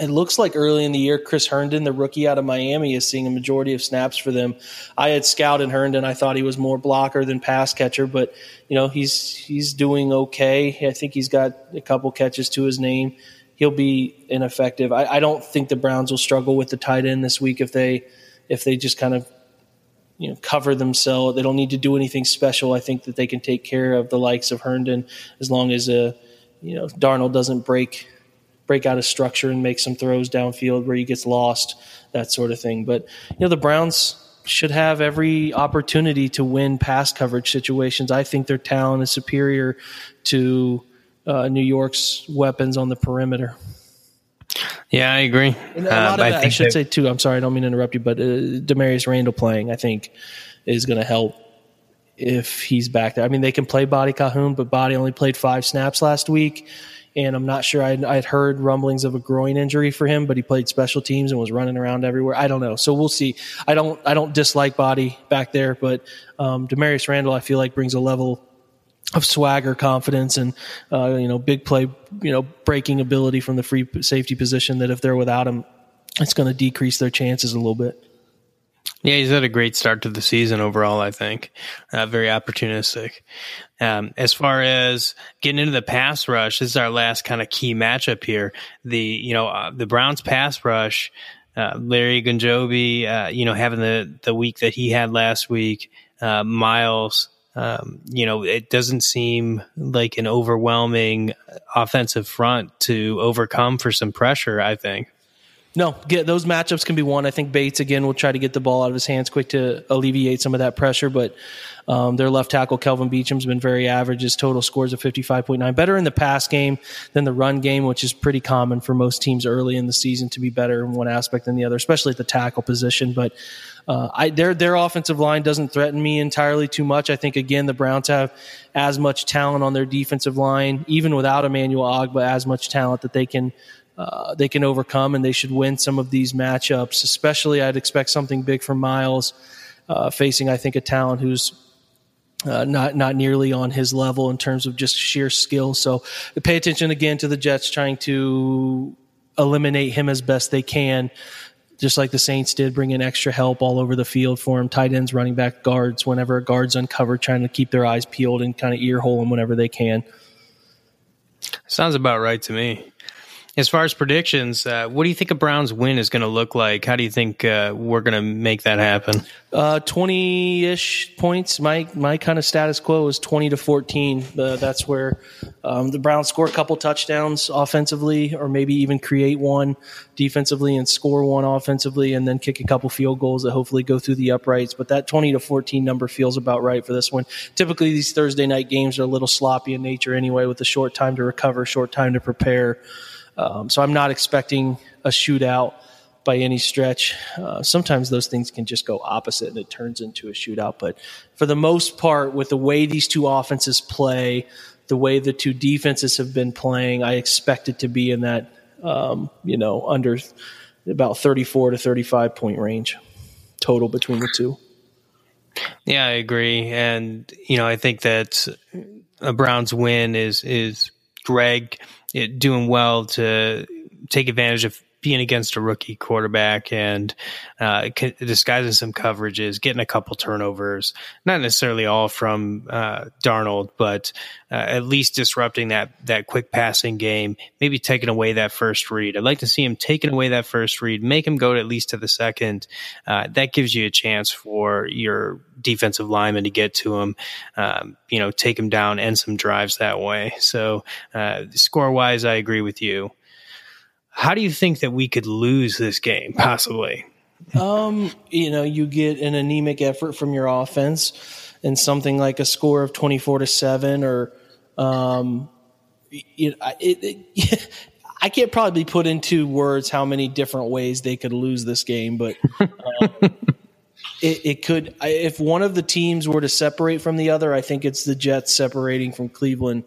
it looks like early in the year, Chris Herndon, the rookie out of Miami, is seeing a majority of snaps for them. I had scouted Herndon. I thought he was more blocker than pass catcher, but, he's doing okay. I think he's got a couple catches to his name. he'll be ineffective. I don't think the Browns will struggle with the tight end this week if they just kind of cover themselves. They don't need to do anything special. I think that they can take care of the likes of Herndon as long as Darnold doesn't break out of structure and make some throws downfield where he gets lost, that sort of thing. But the Browns should have every opportunity to win pass coverage situations. I think their talent is superior to New York's weapons on the perimeter. Yeah, I agree. And a lot of that, I should say too, I'm sorry, I don't mean to interrupt you, but Damarious Randall playing, I think, is going to help if he's back there. I mean, they can play Badi Calhoun, but Badi only played 5 snaps last week, and I'm not sure I'd heard rumblings of a groin injury for him, but he played special teams and was running around everywhere. I don't know, so we'll see. I don't dislike Badi back there, but Damarious Randall, I feel like, brings a level of swagger, confidence, and big play, breaking ability from the free safety position that if they're without him, it's going to decrease their chances a little bit. Yeah, he's had a great start to the season overall, I think. Very opportunistic. As far as getting into the pass rush, this is our last kind of key matchup here. The Browns pass rush, Larry Ogunjobi, having the week that he had last week, Myles, it doesn't seem like an overwhelming offensive front to overcome for some pressure, I think. No, those matchups can be won. I think Bates, again, will try to get the ball out of his hands quick to alleviate some of that pressure. But their left tackle, Kelvin Beachum's been very average. His total scores of 55.9. Better in the pass game than the run game, which is pretty common for most teams early in the season to be better in one aspect than the other, especially at the tackle position. But their offensive line doesn't threaten me entirely too much. I think, again, the Browns have as much talent on their defensive line, even without Emmanuel Ogba, as much talent that they can overcome, and they should win some of these matchups. Especially, I'd expect something big from Myles, facing, I think, a talent who's not nearly on his level in terms of just sheer skill. So pay attention again to the Jets trying to eliminate him as best they can, just like the Saints did, bring in extra help all over the field for him, tight ends, running back, guards, whenever a guard's uncovered, trying to keep their eyes peeled and kind of earhole him whenever they can. Sounds about right to me. As far as predictions, what do you think a Browns win is going to look like? How do you think we're going to make that happen? 20-ish points. My kind of status quo is 20 to 14. That's where the Browns score a couple touchdowns offensively, or maybe even create one defensively and score one offensively, and then kick a couple field goals that hopefully go through the uprights. But that 20 to 14 number feels about right for this one. Typically, these Thursday night games are a little sloppy in nature anyway, with a short time to recover, short time to prepare. So I'm not expecting a shootout by any stretch. Sometimes those things can just go opposite and it turns into a shootout. But for the most part, with the way these two offenses play, the way the two defenses have been playing, I expect it to be in that, under about 34 to 35 point range total between the two. Yeah, I agree. And, I think that a Browns win is Greg doing well to take advantage of being against a rookie quarterback and disguising some coverages, getting a couple turnovers, not necessarily all from Darnold, but at least disrupting that quick passing game, maybe taking away that first read. I'd like to see him taking away that first read, make him go at least to the second. That gives you a chance for your defensive lineman to get to him, take him down, end some drives that way. So score-wise, I agree with you. How do you think that we could lose this game, possibly? You get an anemic effort from your offense and something like a score of 24-7 or I can't probably put into words how many different ways they could lose this game, but it could – if one of the teams were to separate from the other, I think it's the Jets separating from Cleveland.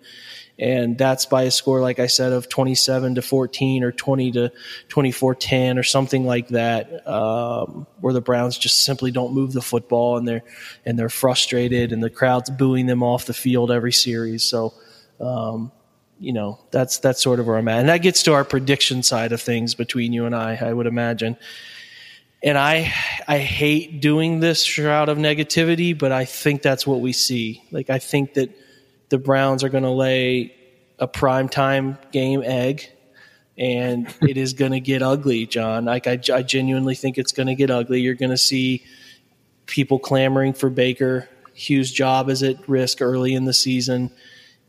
And that's by a score, like I said, of 27 to 14 or 20 to 24-10 or something like that, where the Browns just simply don't move the football and they're frustrated and the crowd's booing them off the field every series. So, that's sort of where I'm at. And that gets to our prediction side of things between you and I would imagine. And I hate doing this shroud of negativity, but I think that's what we see. Like, I think that the Browns are going to lay a primetime game egg, and it is going to get ugly, John. Like I genuinely think it's going to get ugly. You're going to see people clamoring for Baker. Hugh's job is at risk early in the season.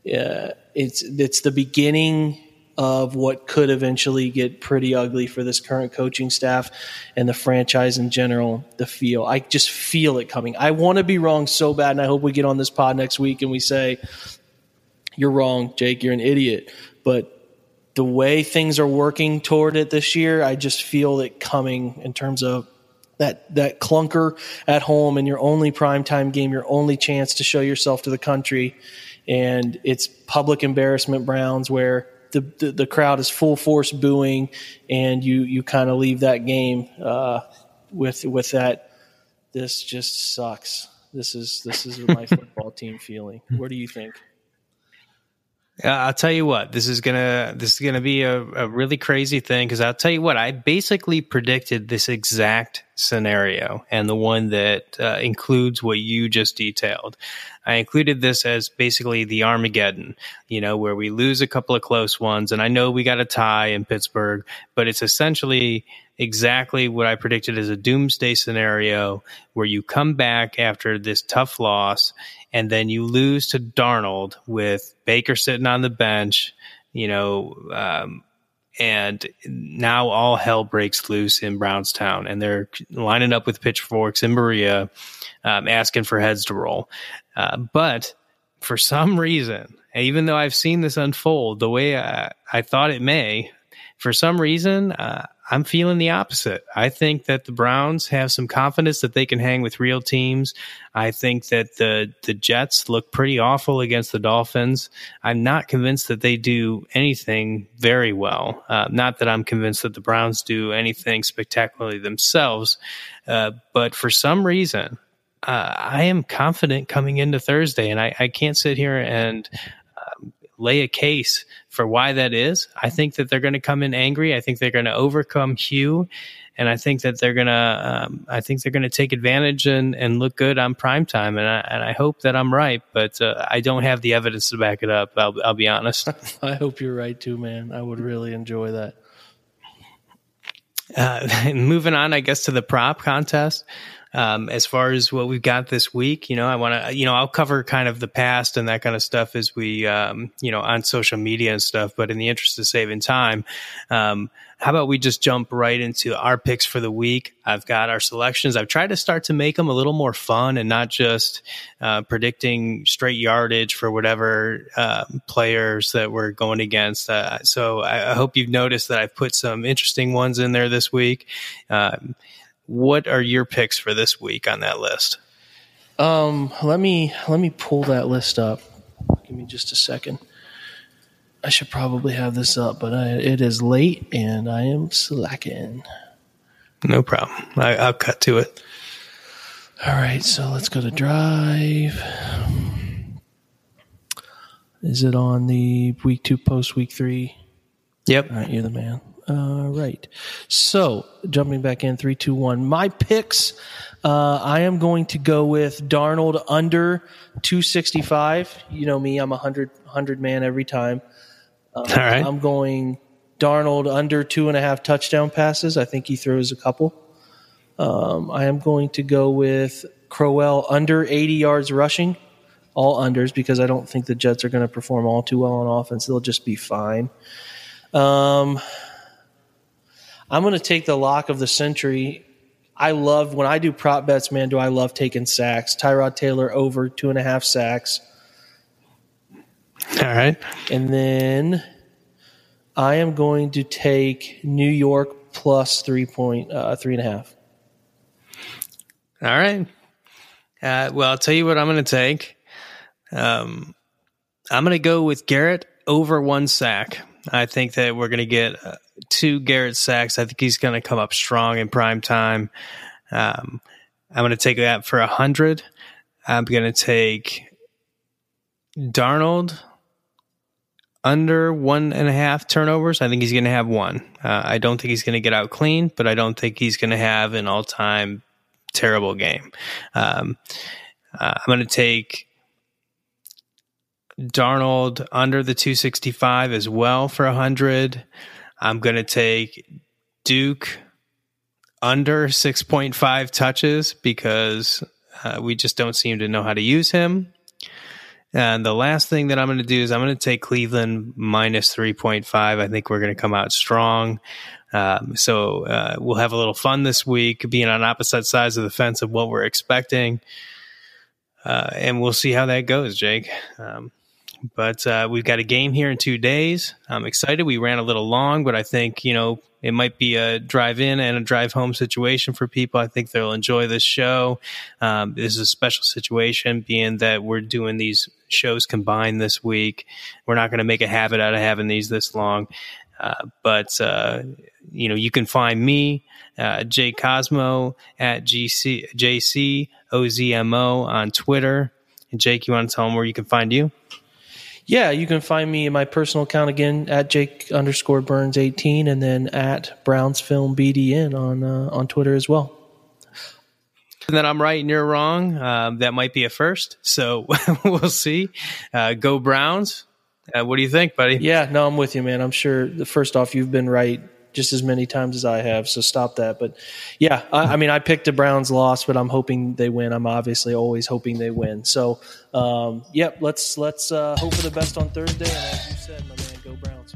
It's the beginning of what could eventually get pretty ugly for this current coaching staff and the franchise in general. I just feel it coming. I want to be wrong so bad, and I hope we get on this pod next week and we say, you're wrong, Jake, you're an idiot. But the way things are working toward it this year, I just feel it coming in terms of that clunker at home in your only primetime game, your only chance to show yourself to the country. And it's public embarrassment Browns where the crowd is full force booing, and you kind of leave that game with that. This just sucks. This is my football team feeling. What do you think? I'll tell you what. This is gonna be a really crazy thing, because I'll tell you what. I basically predicted this exact scenario, and the one that includes what you just detailed. I included this as basically the Armageddon, where we lose a couple of close ones, and I know we got a tie in Pittsburgh, but it's essentially exactly what I predicted as a doomsday scenario, where you come back after this tough loss, and then you lose to Darnold with Baker sitting on the bench, and now all hell breaks loose in Brownstown, and they're lining up with pitchforks in Berea, asking for heads to roll. But for some reason, even though I've seen this unfold the way I thought it may, for some reason, I'm feeling the opposite. I think that the Browns have some confidence that they can hang with real teams. I think that the Jets look pretty awful against the Dolphins. I'm not convinced that they do anything very well. Not that I'm convinced that the Browns do anything spectacularly themselves, but for some reason, I am confident coming into Thursday, and I can't sit here and lay a case for why that is. I think that they're going to come in angry. I think they're going to overcome Hugh, and I think that they're going to take advantage and look good on primetime. And I hope that I'm right, but I don't have the evidence to back it up. I'll be honest. I hope you're right too, man. I would really enjoy that. Moving on, I guess, to the prop contest. As far as what we've got this week, I want to, I'll cover kind of the past and that kind of stuff as we, on social media and stuff. But in the interest of saving time, how about we just jump right into our picks for the week? I've got our selections. I've tried to start to make them a little more fun and not just predicting straight yardage for whatever players that we're going against. So I hope you've noticed that I've put some interesting ones in there this week. What are your picks for this week on that list? Let me pull that list up. Give me just a second. I should probably have this up, but it is late and I am slacking. No problem. I'll cut to it. All right, so let's go to Drive. Is it on the week 2 post week 3? Yep. All right, you're the man. All right. So jumping back in, 3, 2, 1. My picks, I am going to go with Darnold under 265. You know me, I'm 100 man every time. All right. I'm going Darnold under 2.5 touchdown passes. I think he throws a couple. I am going to go with Crowell under 80 yards rushing, all unders, because I don't think the Jets are going to perform all too well on offense. They'll just be fine. I'm going to take the lock of the century. I love, when I do prop bets, man, do I love taking sacks. Tyrod Taylor over 2.5 sacks. All right. And then I am going to take New York plus 3.5. All right. Well, I'll tell you what I'm going to take. I'm going to go with Garrett over 1 sack. I think that we're going to get 2 Garrett sacks. I think he's going to come up strong in prime time. I'm going to take that for 100. I'm going to take Darnold under 1.5 turnovers. I think he's going to have 1. I don't think he's going to get out clean, but I don't think he's going to have an all-time terrible game. I'm going to take Darnold under the 265 as well for 100. I'm going to take Duke under 6.5 touches because we just don't seem to know how to use him. And the last thing that I'm going to do is I'm going to take Cleveland minus 3.5. I think we're going to come out strong. So we'll have a little fun this week, being on opposite sides of the fence of what we're expecting. And we'll see how that goes, Jake. But we've got a game here in 2 days. I'm excited. We ran a little long, but I think, it might be a drive-in and a drive-home situation for people. I think they'll enjoy this show. This is a special situation, being that we're doing these shows combined this week. We're not going to make a habit out of having these this long. But you can find me, Jay Cosmo, at JCOZMO on Twitter. And Jake, you want to tell them where you can find you? Yeah, you can find me in my personal account again at Jake_Burns18, and then at BrownsFilmBDN on Twitter as well. And then I'm right and you're wrong. That might be a first, so we'll see. Go Browns. What do you think, buddy? Yeah, no, I'm with you, man. I'm sure, first off, you've been right just as many times as I have, so stop that. But yeah, I picked the Browns loss, but I'm hoping they win. I'm obviously always hoping they win. So, yep, let's hope for the best on Thursday. And as you said, my man, go Browns.